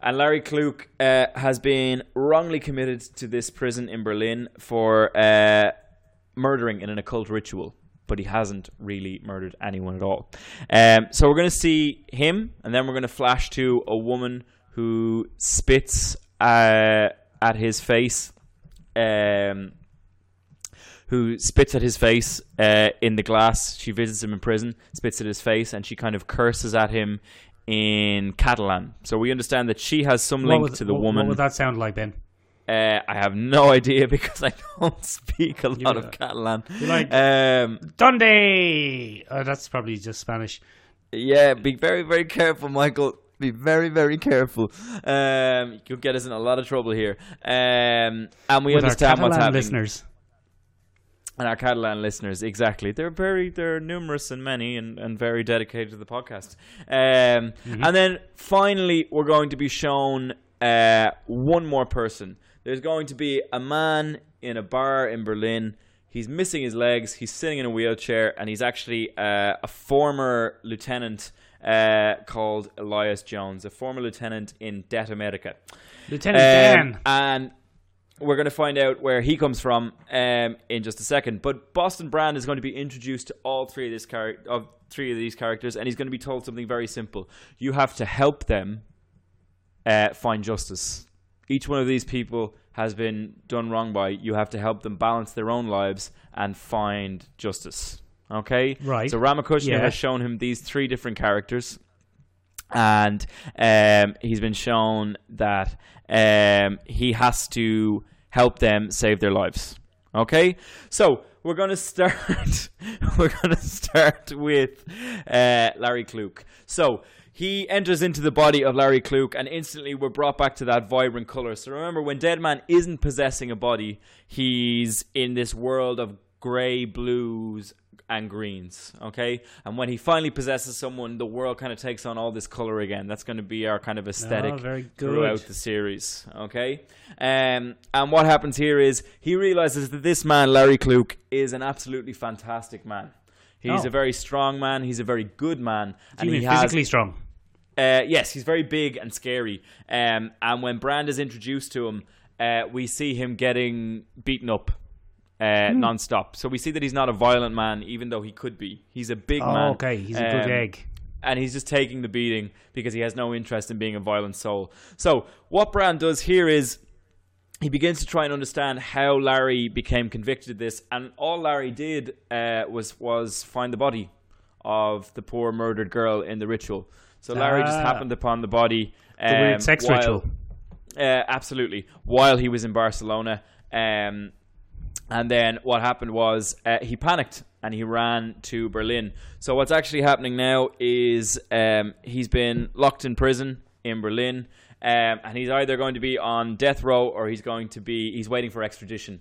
And Larry Kluke uh, has been wrongly committed to this prison in Berlin for uh, murdering in an occult ritual. But he hasn't really murdered anyone at all. Um, so we're going to see him, and then we're going to flash to a woman who spits uh, at his face, um, who spits at his face uh, in the glass. She visits him in prison, spits at his face, and she kind of curses at him in Catalan. So we understand that she has some link was, to the what, woman. What would that sound like, Ben? Uh, I have no idea because I don't speak a lot yeah. of Catalan. Like, um, Donde! Oh, that's probably just Spanish. Yeah, be very, very careful, Michael. Be very, very careful. Um, you'll get us in a lot of trouble here. Um, and we With understand our what's happening. Listeners. And our Catalan listeners, exactly. They're very, they're numerous and many and, and very dedicated to the podcast. Um, mm-hmm. And then finally, we're going to be shown uh, one more person. There's going to be a man in a bar in Berlin. He's missing his legs. He's sitting in a wheelchair, and he's actually uh, a former lieutenant uh, called Elias Jones, a former lieutenant in Det America. Lieutenant um, Dan. And we're going to find out where he comes from um, in just a second. But Boston Brand is going to be introduced to all three of, this char- of three of these characters, and he's going to be told something very simple. You have to help them uh, find justice. Each one of these people has been done wrong by. You have to help them balance their own lives and find justice. Okay? Right. So Rama Kushna yeah. has shown him these three different characters. And um, he's been shown that um, he has to help them save their lives. Okay? So we're going to start We're going to start with uh, Larry Kluke. So he enters into the body of Larry Kluke, and instantly we're brought back to that vibrant colour. So remember, when Dead Man isn't possessing a body, he's in this world of grey, blues, and greens, okay? And when he finally possesses someone, the world kind of takes on all this colour again. That's going to be our kind of aesthetic oh, very good. throughout the series, okay? Um, and what happens here is he realises that this man, Larry Kluke, is an absolutely fantastic man. He's oh. a very strong man. He's a very good man. Do you mean physically has, strong? Uh, yes, he's very big and scary. Um, and when Brand is introduced to him, uh, we see him getting beaten up uh, mm. non-stop. So we see that he's not a violent man, even though he could be. He's a big oh, man. Okay, he's um, a good egg. And he's just taking the beating because he has no interest in being a violent soul. So what Brand does here is he begins to try and understand how Larry became convicted of this. And all Larry did uh, was was find the body of the poor murdered girl in the ritual. So Larry ah, just happened upon the body. Um, the weird sex while, ritual. Uh, absolutely. While he was in Barcelona. Um, and then what happened was uh, he panicked and he ran to Berlin. So what's actually happening now is um, he's been locked in prison in Berlin. Um, and he's either going to be on death row or he's going to be, he's waiting for extradition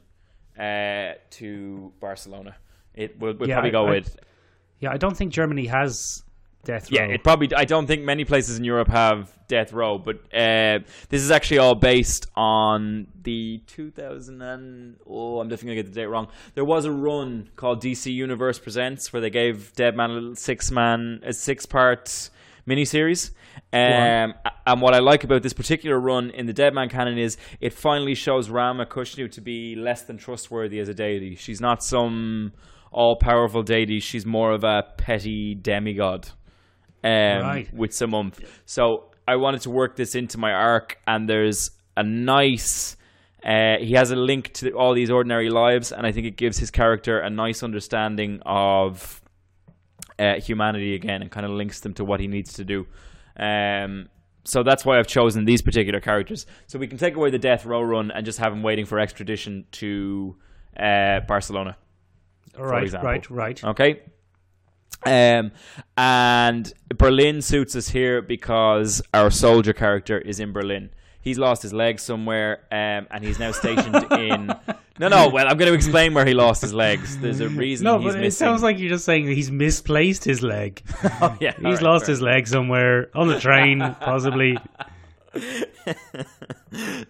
uh, to Barcelona. It We'll, we'll yeah, probably I, go I, with. Yeah, I don't think Germany has death row. Yeah, it probably, I don't think many places in Europe have death row, but uh, this is actually all based on the two thousand and, oh, I'm definitely going to get the date wrong. There was a run called D C Universe Presents where they gave Dead Man a little six man, a six part miniseries. Um, and what I like about this particular run in the Dead Man canon is it finally shows Rama Kushna to be less than trustworthy as a deity. She's not some all-powerful deity. She's more of a petty demigod um, right. with some oomph. So I wanted to work this into my arc, and there's a nice... Uh, he has a link to all these ordinary lives, and I think it gives his character a nice understanding of uh, humanity again, and kind of links them to what he needs to do. Um, so that's why I've chosen these particular characters. So we can take away the death row run and just have him waiting for extradition to uh, Barcelona. Right, right, right. Okay. Um, and Berlin suits us here because our soldier character is in Berlin. He's lost his leg somewhere, um, and he's now stationed in... No, no, well, I'm going to explain where he lost his legs. There's a reason no, he's missing. No, but it sounds like you're just saying that he's misplaced his leg. Oh, yeah. He's right, lost fair. his leg somewhere, on the train, possibly.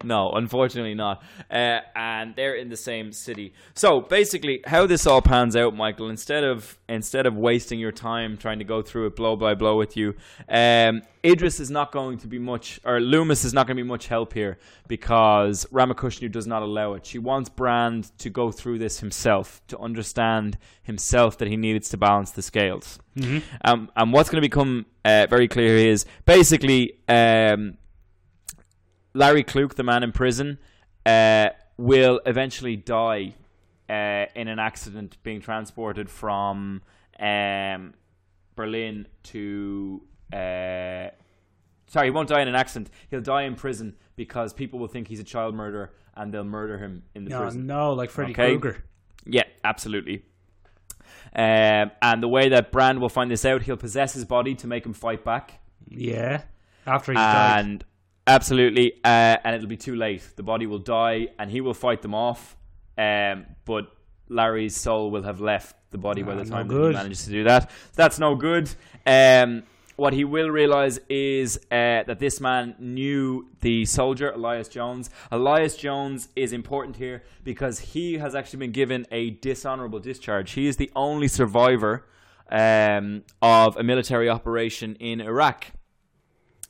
No, unfortunately not. Uh, and they're in the same city. So, basically, how this all pans out, Michael, instead of instead of wasting your time trying to go through it blow by blow with you, um, Idris is not going to be much, or Loomis is not going to be much help here, because Rama Kushna does not allow it. She wants Brand to go through this himself, to understand himself that he needs to balance the scales. Mm-hmm. Um, and what's going to become uh, very clear is, basically... Um, Larry Kluke, the man in prison, uh, will eventually die uh, in an accident being transported from um, Berlin to... Uh, sorry, he won't die in an accident. He'll die in prison because people will think he's a child murderer and they'll murder him in the no, prison. No, like Freddy okay? Krueger. Yeah, absolutely. Um, and the way that Brand will find this out, he'll possess his body to make him fight back. Yeah, after he's died. And... Absolutely, uh, and it'll be too late. The body will die, and he will fight them off, um, but Larry's soul will have left the body ah, by the time no that he manages to do that. That's no good. Um, what he will realise is uh, that this man knew the soldier, Elias Jones. Elias Jones is important here because he has actually been given a dishonourable discharge. He is the only survivor um, of a military operation in Iraq.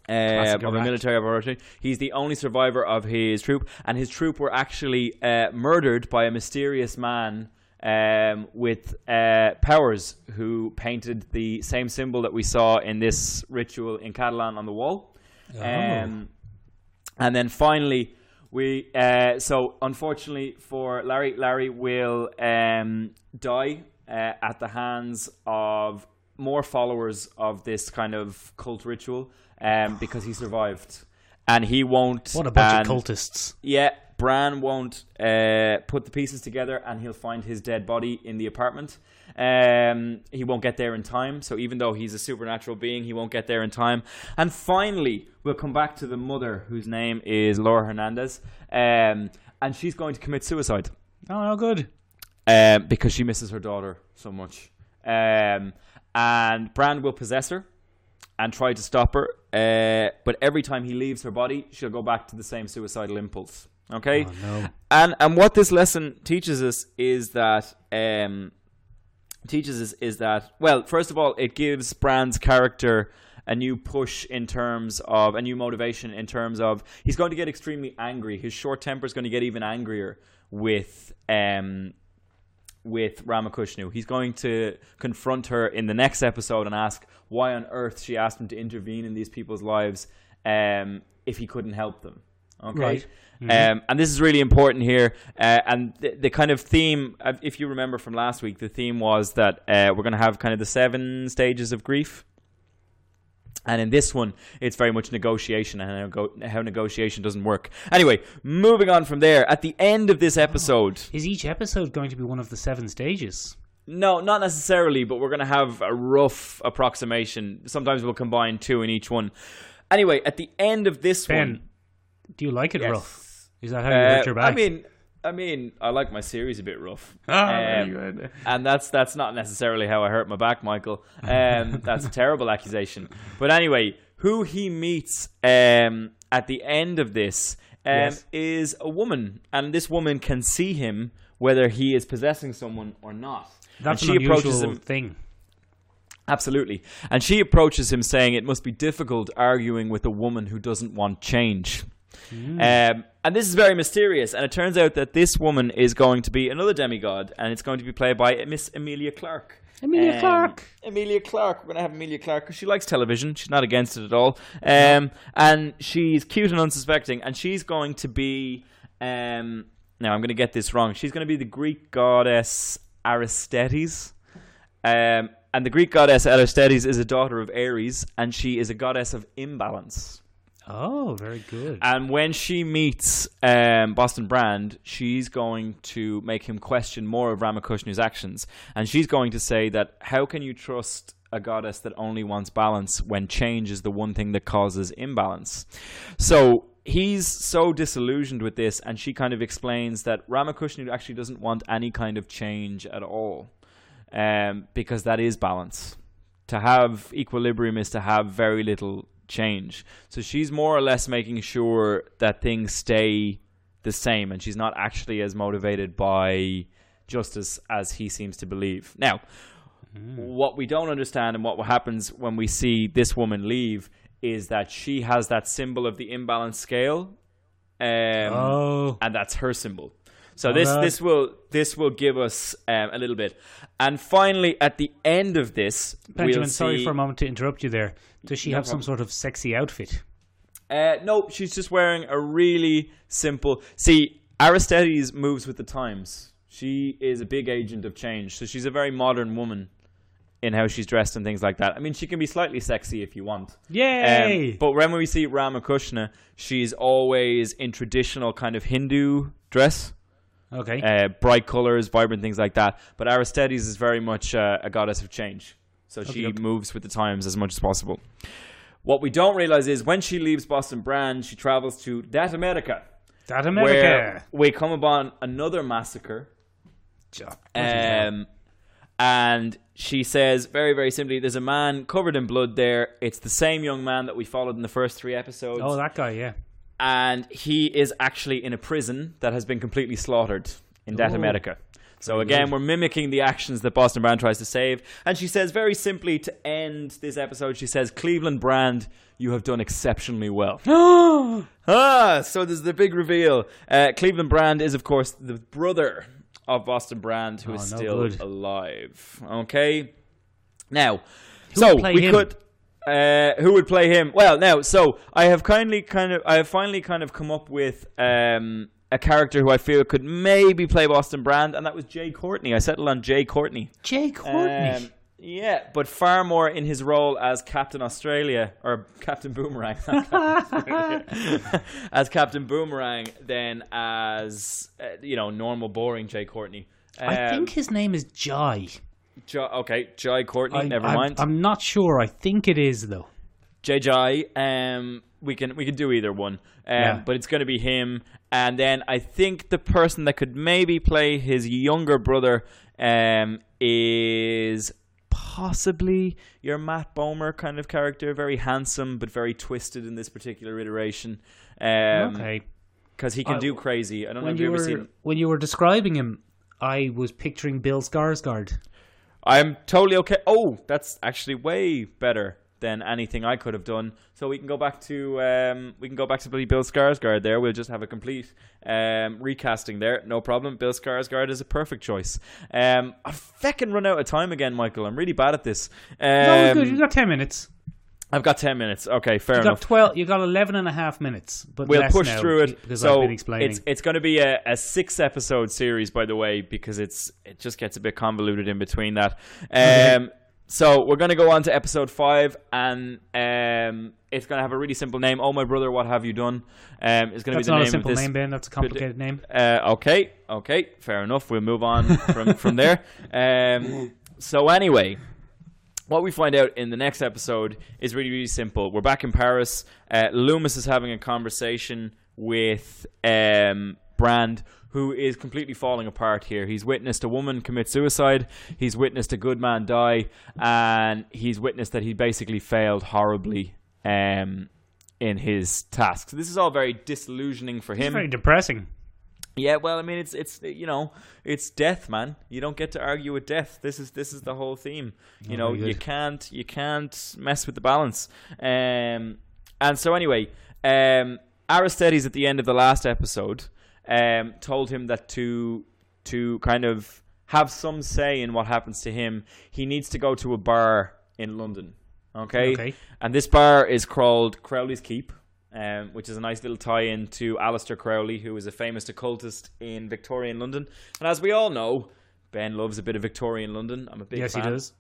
Uh, of a military operation. He's the only survivor of his troop, and his troop were actually uh, murdered by a mysterious man um, with uh, powers who painted the same symbol that we saw in this ritual in Catalan on the wall. Oh. Um, and then finally, we uh, so unfortunately for Larry, Larry will um, die uh, at the hands of more followers of this kind of cult ritual. Um, because he survived, and he won't. What a bunch and, of cultists! Yeah, Bran won't uh, put the pieces together, and he'll find his dead body in the apartment. Um, he won't get there in time. So even though he's a supernatural being, he won't get there in time. And finally, we'll come back to the mother, whose name is Laura Hernandez, um, and she's going to commit suicide. Oh, no good. Um, because she misses her daughter so much, um, and Bran will possess her and try to stop her. Uh, but every time he leaves her body, she'll go back to the same suicidal impulse. Okay? Oh, no. And and what this lesson teaches us is that... Um, teaches us is that... Well, first of all, it gives Brand's character a new push in terms of... A new motivation in terms of... He's going to get extremely angry. His short temper is going to get even angrier with... Um, with Rama Kushna. He's going to confront her in the next episode and ask why on earth she asked him to intervene in these people's lives um, if he couldn't help them. Okay. Right. Mm-hmm. Um, and this is really important here. Uh, and the, the kind of theme, if you remember from last week, the theme was that uh, we're going to have kind of the seven stages of grief. And in this one, it's very much negotiation and how negotiation doesn't work. Anyway, moving on from there, at the end of this episode... Oh, is each episode going to be one of the seven stages? No, not necessarily, but we're going to have a rough approximation. Sometimes we'll combine two in each one. Anyway, at the end of this ben, one... do you like it yes. rough? Is that how you uh, hurt your back? I mean... I mean, I like my series a bit rough. Oh, um, good. And that's that's not necessarily how I hurt my back, Michael. Um, that's a terrible accusation. But anyway, who he meets um, at the end of this um, yes. is a woman. And this woman can see him whether he is possessing someone or not. That's and an she unusual approaches him, thing. Absolutely. And she approaches him saying it must be difficult arguing with a woman who doesn't want change. Mm. Um, and this is very mysterious, and it turns out that this woman is going to be another demigod, and it's going to be played by Miss Emilia Clarke. Emilia um, Clarke. Emilia Clarke. We're going to have Emilia Clarke because she likes television. She's not against it at all. Um, and she's cute and unsuspecting, and she's going to be... Um, now, I'm going to get this wrong. She's going to be the Greek goddess Aristetes. Um, And the Greek goddess Aristides is a daughter of Ares, and she is a goddess of imbalance. Oh, very good. And when she meets um, Boston Brand, she's going to make him question more of Rama Kushna's actions. And she's going to say that, how can you trust a goddess that only wants balance when change is the one thing that causes imbalance? So he's so disillusioned with this, and she kind of explains that Rama Kushna actually doesn't want any kind of change at all, um, because that is balance. To have equilibrium is to have very little change. So she's more or less making sure that things stay the same, and she's not actually as motivated by justice as he seems to believe. Now, mm. what we don't understand and what happens when we see this woman leave is that she has that symbol of the imbalance scale, um, oh. and that's her symbol. So oh, this no. this will this will give us um, a little bit. And finally, at the end of this, Benjamin, we'll see... sorry for a moment to interrupt you there. Does she no have problem. some sort of sexy outfit? Uh, no, she's just wearing a really simple... See, Aristides moves with the times. She is a big agent of change. So she's a very modern woman in how she's dressed and things like that. I mean, she can be slightly sexy if you want. Yay! Um, but when we see Rama Kushna, she's always in traditional kind of Hindu dress. Okay. Uh, bright colors, vibrant things like that. But Aristides is very much uh, a goddess of change. So okay, she okay. moves with the times as much as possible. What we don't realize is when she leaves Boston Brand, she travels to that America. That America. Where we come upon another massacre. Um, and she says very, very simply, there's a man covered in blood there. It's the same young man that we followed in the first three episodes. Oh, that guy, yeah. And he is actually in a prison that has been completely slaughtered in Death America. So again, we're mimicking the actions that Boston Brand tries to save. And she says very simply to end this episode, she says, Cleveland Brand, you have done exceptionally well. ah, so there's the big reveal. Uh, Cleveland Brand is, of course, the brother of Boston Brand, who oh, is no still good. alive. Okay? Now, who so we him? could... Uh, who would play him? Well, now, so I have kindly kind of, I have finally kind of come up with um, a character who I feel could maybe play Boston Brand, and that was Jay Courtney. I settled on Jay Courtney. Jay Courtney, um, yeah, but far more in his role as Captain Australia or Captain Boomerang, not Captain as Captain Boomerang, than as uh, you know, normal, boring Jay Courtney. Um, I think his name is Jai. Jo- okay, Jai Courtney, I, never I, mind. I'm not sure. I think it is, though. Jai Jai. Um, we can we can do either one. Um, yeah. But it's going to be him. And then I think the person that could maybe play his younger brother um, is possibly your Matt Bomer kind of character. Very handsome, but very twisted in this particular iteration. Um, okay. Because he can I, do crazy. I don't know if you've ever seen him. When you were describing him, I was picturing Bill Skarsgård. I'm totally okay. Oh, that's actually way better than anything I could have done. So we can go back to um, we can go back to bloody Bill Skarsgård there. We'll just have a complete um, recasting there. No problem. Bill Skarsgård is a perfect choice. Um, I feckin' run out of time again, Michael. I'm really bad at this. Um, no, good. You got ten minutes. I've got ten minutes. Okay, fair you got enough. twelve, you got eleven and a half minutes. But we'll push through it because so I've been explaining. It's, it's going to be a, a six-episode series, by the way, because it's it just gets a bit convoluted in between that. Um, so we're going to go on to episode five, and um, it's going to have a really simple name. Oh, my brother, what have you done? Um, it's going to be the name of this. That's not a simple name, Ben. That's a complicated name. Uh, okay, okay, fair enough. We'll move on from from there. Um, so anyway. What we find out in the next episode is really, really simple. We're back in Paris. Uh, Loomis is having a conversation with um, Brand, who is completely falling apart here. He's witnessed a woman commit suicide. He's witnessed a good man die. And he's witnessed that he basically failed horribly um, in his tasks. This is all very disillusioning for him. It's very depressing. Yeah, well, I mean, it's it's you know, it's death, man. You don't get to argue with death. This is this is the whole theme. You oh, know, you can't you can't mess with the balance. Um, and so anyway, um, Aristides at the end of the last episode um, told him that to to kind of have some say in what happens to him, he needs to go to a bar in London. Okay, okay. And this bar is called Crowley's Keep. Um, which is a nice little tie-in to Aleister Crowley, who is a famous occultist in Victorian London. And as we all know, Ben loves a bit of Victorian London. I'm a big yes, fan. Yes, he does.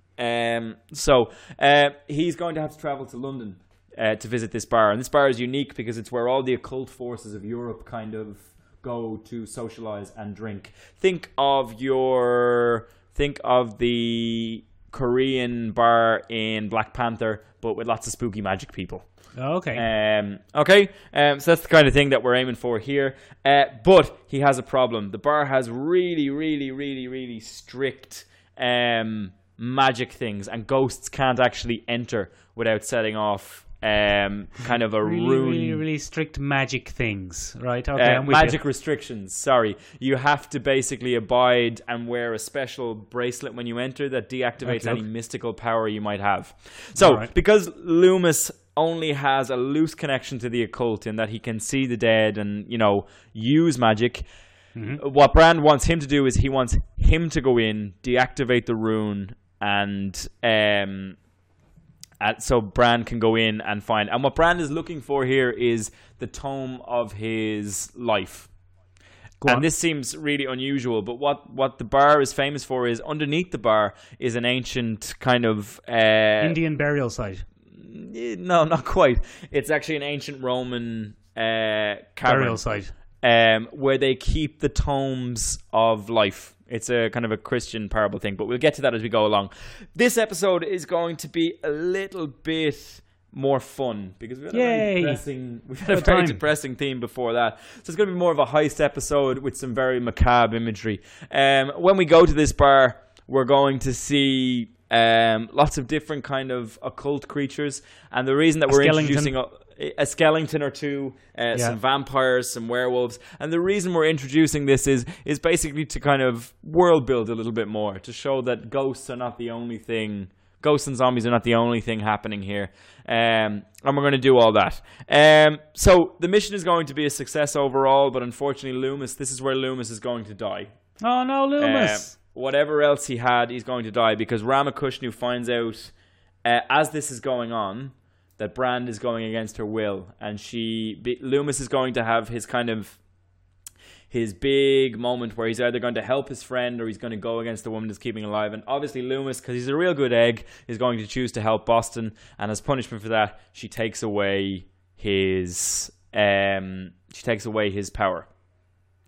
Um, so uh, he's going to have to travel to London uh, to visit this bar. And this bar is unique because it's where all the occult forces of Europe kind of go to socialize and drink. Think of your... Think of the Korean bar in Black Panther, but with lots of spooky magic people. Okay. Um, okay. Um, so that's the kind of thing that we're aiming for here. Uh, but he has a problem. The bar has really, really, really, really strict um, magic things, and ghosts can't actually enter without setting off um, kind of a really, rune. Really, really strict magic things, right? Okay. Uh, magic you. restrictions. Sorry, you have to basically abide and wear a special bracelet when you enter that deactivates okay, any okay. mystical power you might have. So, right. because Loomis only has a loose connection to the occult in that he can see the dead and, you know, use magic. Mm-hmm. What Brand wants him to do is he wants him to go in, deactivate the rune, and um, at, so Brand can go in and find. And what Brand is looking for here is the tome of his life. Go and on. This seems really unusual, but what, what the bar is famous for is underneath the bar is an ancient kind of... Uh, Indian burial site. No, not quite. It's actually an ancient Roman uh, burial site um, where they keep the tomes of life. It's a kind of a Christian parable thing, but we'll get to that as we go along. This episode is going to be a little bit more fun because we've had Yay. a very depressing, we've had a very depressing theme before that. So it's going to be more of a heist episode with some very macabre imagery. Um, when we go to this bar, we're going to see... Um, lots of different kind of occult creatures, and the reason that a we're skeleton. introducing a, a skeleton or two, uh, yeah. some vampires, some werewolves, and the reason we're introducing this is is basically to kind of world build a little bit more, to show that ghosts are not the only thing, ghosts and zombies are not the only thing happening here, um, and we're going to do all that. Um, so the mission is going to be a success overall, but unfortunately, Loomis, this is where Loomis is going to die. Oh no, Loomis! Um, Whatever else he had, he's going to die because Rama Kushna finds out uh, as this is going on that Brand is going against her will, and she be, Loomis is going to have his kind of his big moment where he's either going to help his friend or he's going to go against the woman that's keeping alive. And obviously Loomis, because he's a real good egg, is going to choose to help Boston, and as punishment for that, she takes away his um, she takes away his power.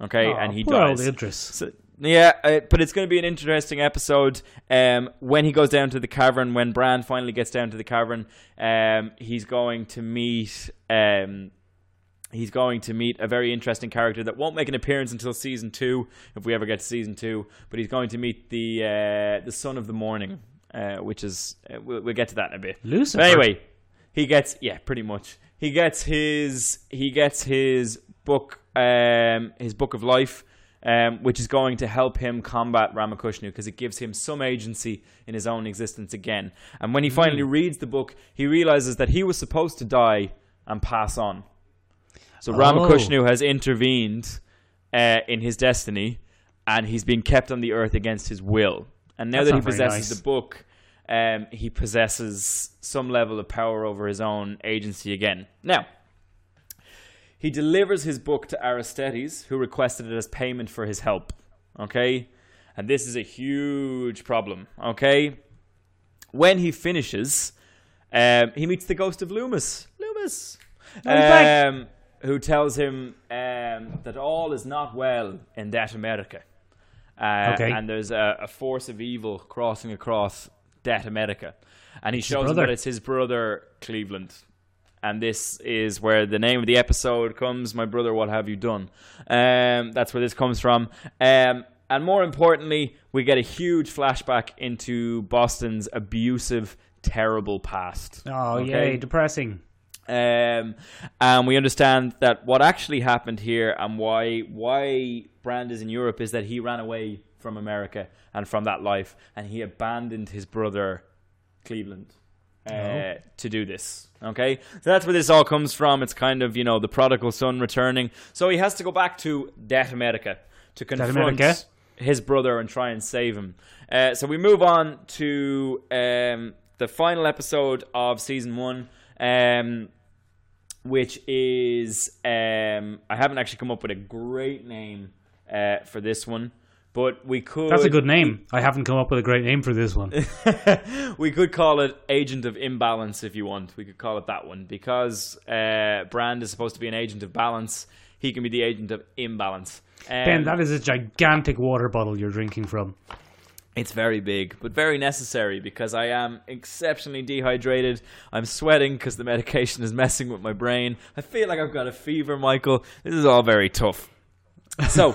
Okay, oh, and he poor dies. Old Idris. So, Yeah, uh, but it's going to be an interesting episode. Um, when he goes down to the cavern, when Bran finally gets down to the cavern, um, he's going to meet um, he's going to meet a very interesting character that won't make an appearance until season two, if we ever get to season two. But he's going to meet the uh, the Son of the Morning, uh, which is uh, we'll, we'll get to that in a bit. Lucifer. But anyway, he gets yeah, pretty much he gets his he gets his book um, his book of life. Um, which is going to help him combat Rama Kushna because it gives him some agency in his own existence again. And when he finally mm. reads the book, he realizes that he was supposed to die and pass on. So oh. Rama Kushna has intervened uh, in his destiny, and he's been kept on the earth against his will. And now That's that he possesses nice. the book, um, he possesses some level of power over his own agency again. Now... He delivers his book to Aristides, who requested it as payment for his help. Okay? And this is a huge problem. Okay? When he finishes, um, he meets the ghost of Loomis. Loomis! Um, who tells him um, that all is not well in that America. Uh, okay. And there's a, a force of evil crossing across that America. And he it's shows him that it's his brother, Cleveland. And this is where the name of the episode comes, My Brother, What Have You Done? Um, that's where this comes from. Um, and more importantly, we get a huge flashback into Boston's abusive, terrible past. Oh, okay? Yay, depressing. Um, and we understand that what actually happened here and why why Brand is in Europe is that he ran away from America and from that life. And he abandoned his brother, Cleveland. Uh, no. to do this. Okay? So that's where this all comes from. It's kind of, you know, the prodigal son returning. So he has to go back to Death America to confront America. his brother and try and save him. Uh, so we move on to um, the final episode of season one, um, which is... Um, I haven't actually come up with a great name uh, for this one, But we could... That's a good name. I haven't come up with a great name for this one. We could call it Agent of Imbalance if you want. We could call it that one. Because uh, Brand is supposed to be an agent of balance, he can be the agent of imbalance. Um, Ben, that is a gigantic water bottle you're drinking from. It's very big, but very necessary because I am exceptionally dehydrated. I'm sweating because the medication is messing with my brain. I feel like I've got a fever, Michael. This is all very tough. So,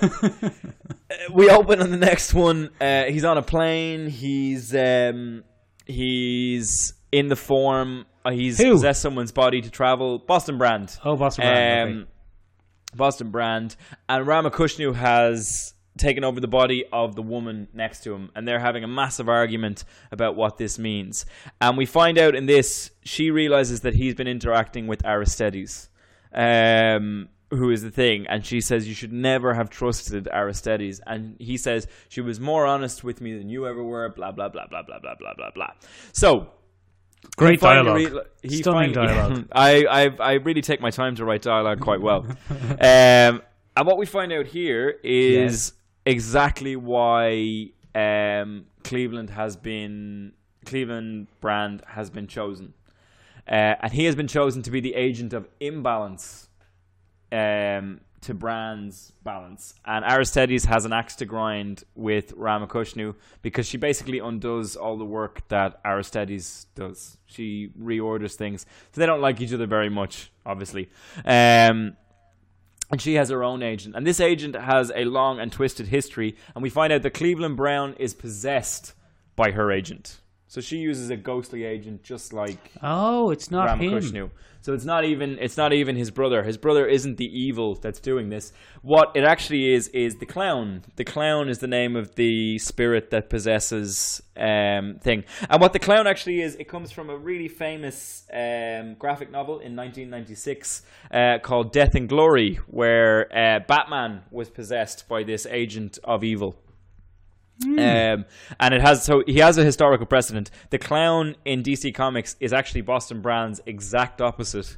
we open on the next one. Uh, he's on a plane. He's um, he's in the form. Uh, he's Who? possessed someone's body to travel. Boston Brand. Oh, Boston Brand. Um, okay. Boston Brand. And Rama Kushna has taken over the body of the woman next to him. And they're having a massive argument about what this means. And we find out in this, she realizes that he's been interacting with Aristides. Um... who is the thing, and she says you should never have trusted Aristides, and he says she was more honest with me than you ever were, blah blah blah blah blah blah blah blah blah. So great dialogue, re- he stunning finally, dialogue. I, I I really take my time to write dialogue quite well. um, and what we find out here is yeah. exactly why um, Cleveland has been Cleveland Brand has been chosen, uh, and he has been chosen to be the agent of imbalance Um, to Brand's balance. And Aristides has an axe to grind with Rama Kushna because she basically undoes all the work that Aristides does. She reorders things. So they don't like each other very much, obviously. Um, and she has her own agent. And this agent has a long and twisted history. And we find out that Cleveland Brown is possessed by her agent. So she uses a ghostly agent, just like oh, it's not Rama him. Kushna. So it's not even it's not even his brother. His brother isn't the evil that's doing this. What it actually is is the clown. The clown is the name of the spirit that possesses um, thing. And what the clown actually is, it comes from a really famous um, graphic novel in nineteen ninety-six uh, called Death and Glory, where uh, Batman was possessed by this agent of evil. Mm. Um, and it has so he has a historical precedent. The clown in D C Comics is actually Boston Brand's exact opposite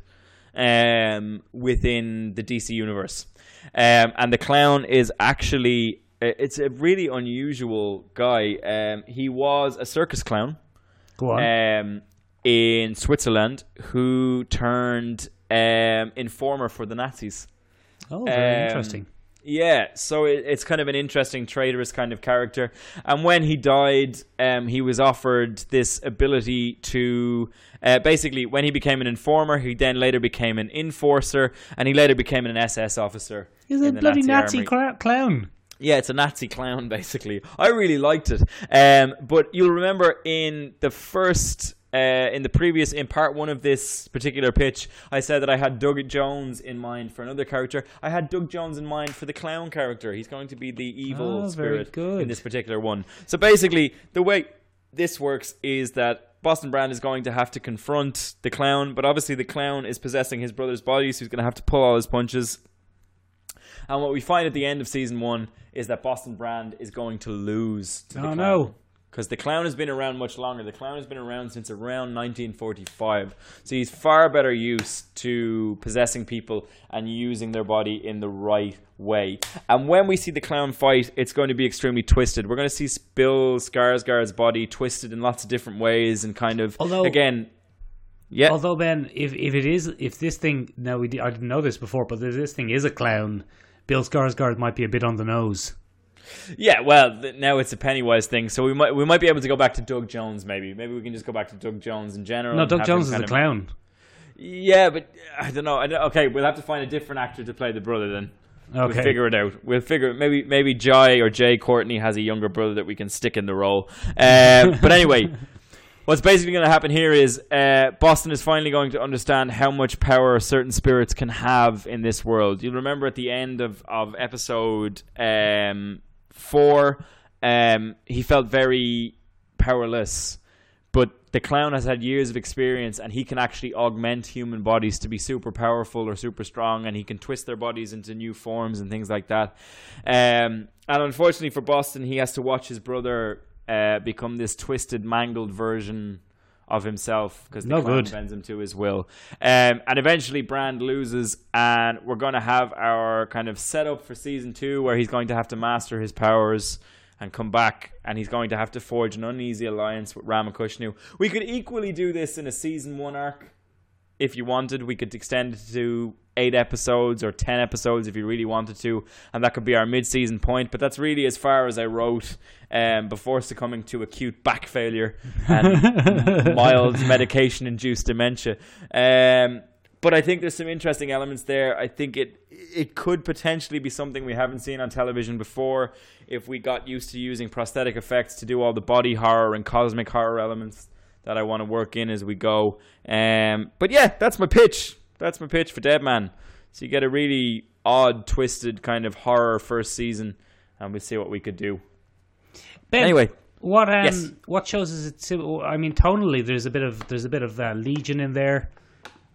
um, within the D C universe, um, and the clown is actually it's a really unusual guy. Um, he was a circus clown Go on. Um, in Switzerland who turned um, informer for the Nazis. Oh, very um, interesting. Yeah, so it, it's kind of an interesting traitorous kind of character. And when he died, um, he was offered this ability to... Uh, basically, when he became an informer, he then later became an enforcer, and he later became an S S officer. He's a bloody Nazi, Nazi cl- clown. Yeah, it's a Nazi clown, basically. I really liked it. Um, but you'll remember in the first... Uh, in the previous, in part one of this particular pitch, I said that I had Doug Jones in mind for another character. I had Doug Jones in mind for the clown character. He's going to be the evil oh, spirit in this particular one. So basically, the way this works is that Boston Brand is going to have to confront the clown, but obviously the clown is possessing his brother's body, so he's going to have to pull all his punches. And what we find at the end of season one is that Boston Brand is going to lose to the clown. Oh no. Because the clown has been around much longer. The clown has been around since around nineteen forty-five. So he's far better used to possessing people and using their body in the right way. And when we see the clown fight, it's going to be extremely twisted. We're going to see Bill Skarsgård's body twisted in lots of different ways and kind of, although, again... yeah. Although, Ben, if, if it is... If this thing... Now, we, I didn't know this before, but if this thing is a clown, Bill Skarsgård might be a bit on the nose. Yeah, well, th- now it's a Pennywise thing, so we might we might be able to go back to Doug Jones, maybe. Maybe we can just go back to Doug Jones in general. No, Doug Jones is the of... clown. Yeah, but I don't know. I don't... Okay, we'll have to find a different actor to play the brother then. Okay. We'll figure it out. We'll figure it out. Maybe, maybe Jai or Jay Courtney has a younger brother that we can stick in the role. Uh, but anyway... What's basically going to happen here is uh, Boston is finally going to understand how much power certain spirits can have in this world. You'll remember at the end of, of episode um, four, um, he felt very powerless. But the clown has had years of experience and he can actually augment human bodies to be super powerful or super strong. And he can twist their bodies into new forms and things like that. Um, and unfortunately for Boston, he has to watch his brother... Uh, become this twisted, mangled version of himself because the clan bends him to his will. Um, and eventually Brand loses, and we're going to have our kind of setup for season two where he's going to have to master his powers and come back, and he's going to have to forge an uneasy alliance with Rama Kushna. We could equally do this in a season one arc if you wanted. We could extend it to eight episodes or ten episodes if you really wanted to, and that could be our mid-season point. But that's really as far as I wrote um, before succumbing to acute back failure and mild medication-induced dementia. Um, but I think there's some interesting elements there. I think it it could potentially be something we haven't seen on television before if we got used to using prosthetic effects to do all the body horror and cosmic horror elements that I want to work in as we go. Um, but yeah, that's my pitch. That's my pitch for Dead Man. So you get a really odd, twisted kind of horror first season, and we'll see what we could do. Ben, anyway, what um, yes. what shows is it? To, I mean, tonally, there's a bit of there's a bit of uh, Legion in there,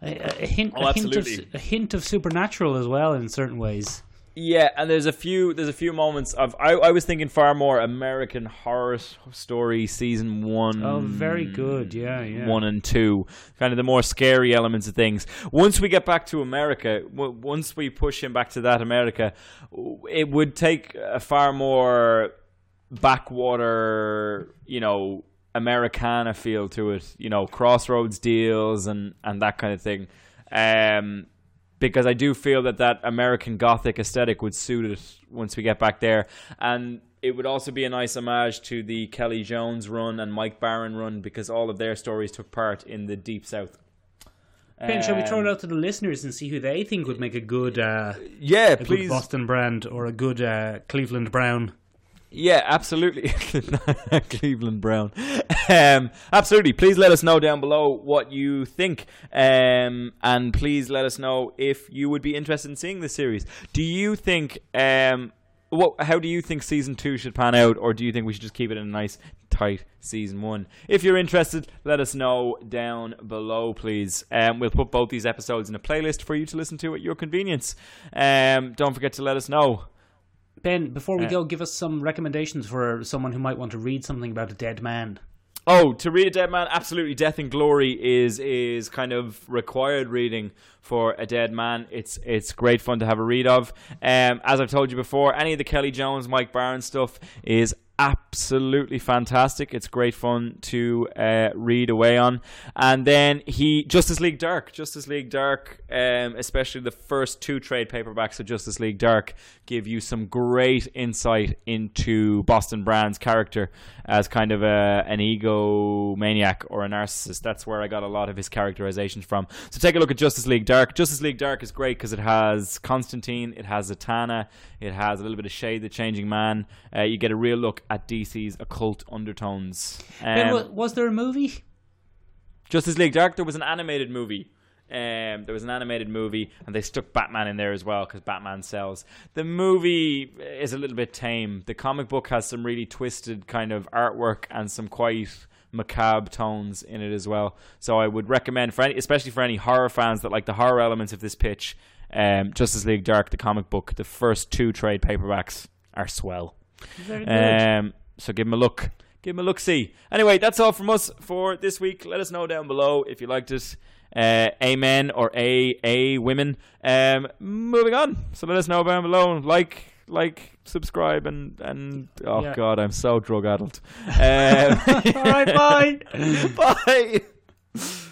a, a hint, oh, a, hint of, a hint of Supernatural as well in certain ways. Yeah, and there's a few there's a few moments of I, I was thinking far more American Horror Story season one. Oh, very good. Yeah, yeah. One and two, kind of the more scary elements of things. Once we get back to America, once we push him back to that America, it would take a far more backwater, you know, Americana feel to it. You know, crossroads deals and and that kind of thing. Um. Because I do feel that that American Gothic aesthetic would suit it once we get back there. And it would also be a nice homage to the Kelly Jones run and Mike Barron run, because all of their stories took part in the Deep South. Ben, um, shall we throw it out to the listeners and see who they think would make a good, uh, yeah, a please. good Boston Brand or a good uh, Cleveland Brown? Yeah, absolutely. Cleveland Brown. Um, absolutely. Please let us know down below what you think. Um, and please let us know if you would be interested in seeing this series. Do you think... Um, what? How do you think season two should pan out? Or do you think we should just keep it in a nice, tight season one? If you're interested, let us know down below, please. Um, we'll put both these episodes in a playlist for you to listen to at your convenience. Um, don't forget to let us know. Ben, before we go, give us some recommendations for someone who might want to read something about a dead man. Oh, to read a dead man, absolutely. Death and Glory is is kind of required reading for a dead man. It's it's great fun to have a read of. Um, as I've told you before, any of the Kelly Jones, Mike Barron stuff is absolutely fantastic. It's great fun to uh, read away on. And then he Justice League Dark. Justice League Dark, um, especially the first two trade paperbacks of Justice League Dark, give you some great insight into Boston Brand's character as kind of a, an egomaniac or a narcissist. That's where I got a lot of his characterizations from. So take a look at Justice League Dark. Justice League Dark is great because it has Constantine, it has Zatanna, it has a little bit of Shade the Changing Man. Uh, you get a real look at D C's occult undertones. Um, was, was there a movie? Justice League Dark, there was an animated movie. Um, there was an animated movie, and they stuck Batman in there as well because Batman sells. The movie is a little bit tame. The comic book has some really twisted kind of artwork and some quite macabre tones in it as well. So I would recommend, for any, especially for any horror fans that like the horror elements of this pitch, um, Justice League Dark, the comic book, the first two trade paperbacks are swell. Very good. Um, so give him a look. Give him a look. See. Anyway, that's all from us for this week. Let us know down below if you liked it. Uh, amen or a a women. Um, moving on. So let us know down below. Like, like, subscribe, and and oh yeah. God, I'm so drug addled. Um, all right, bye, bye.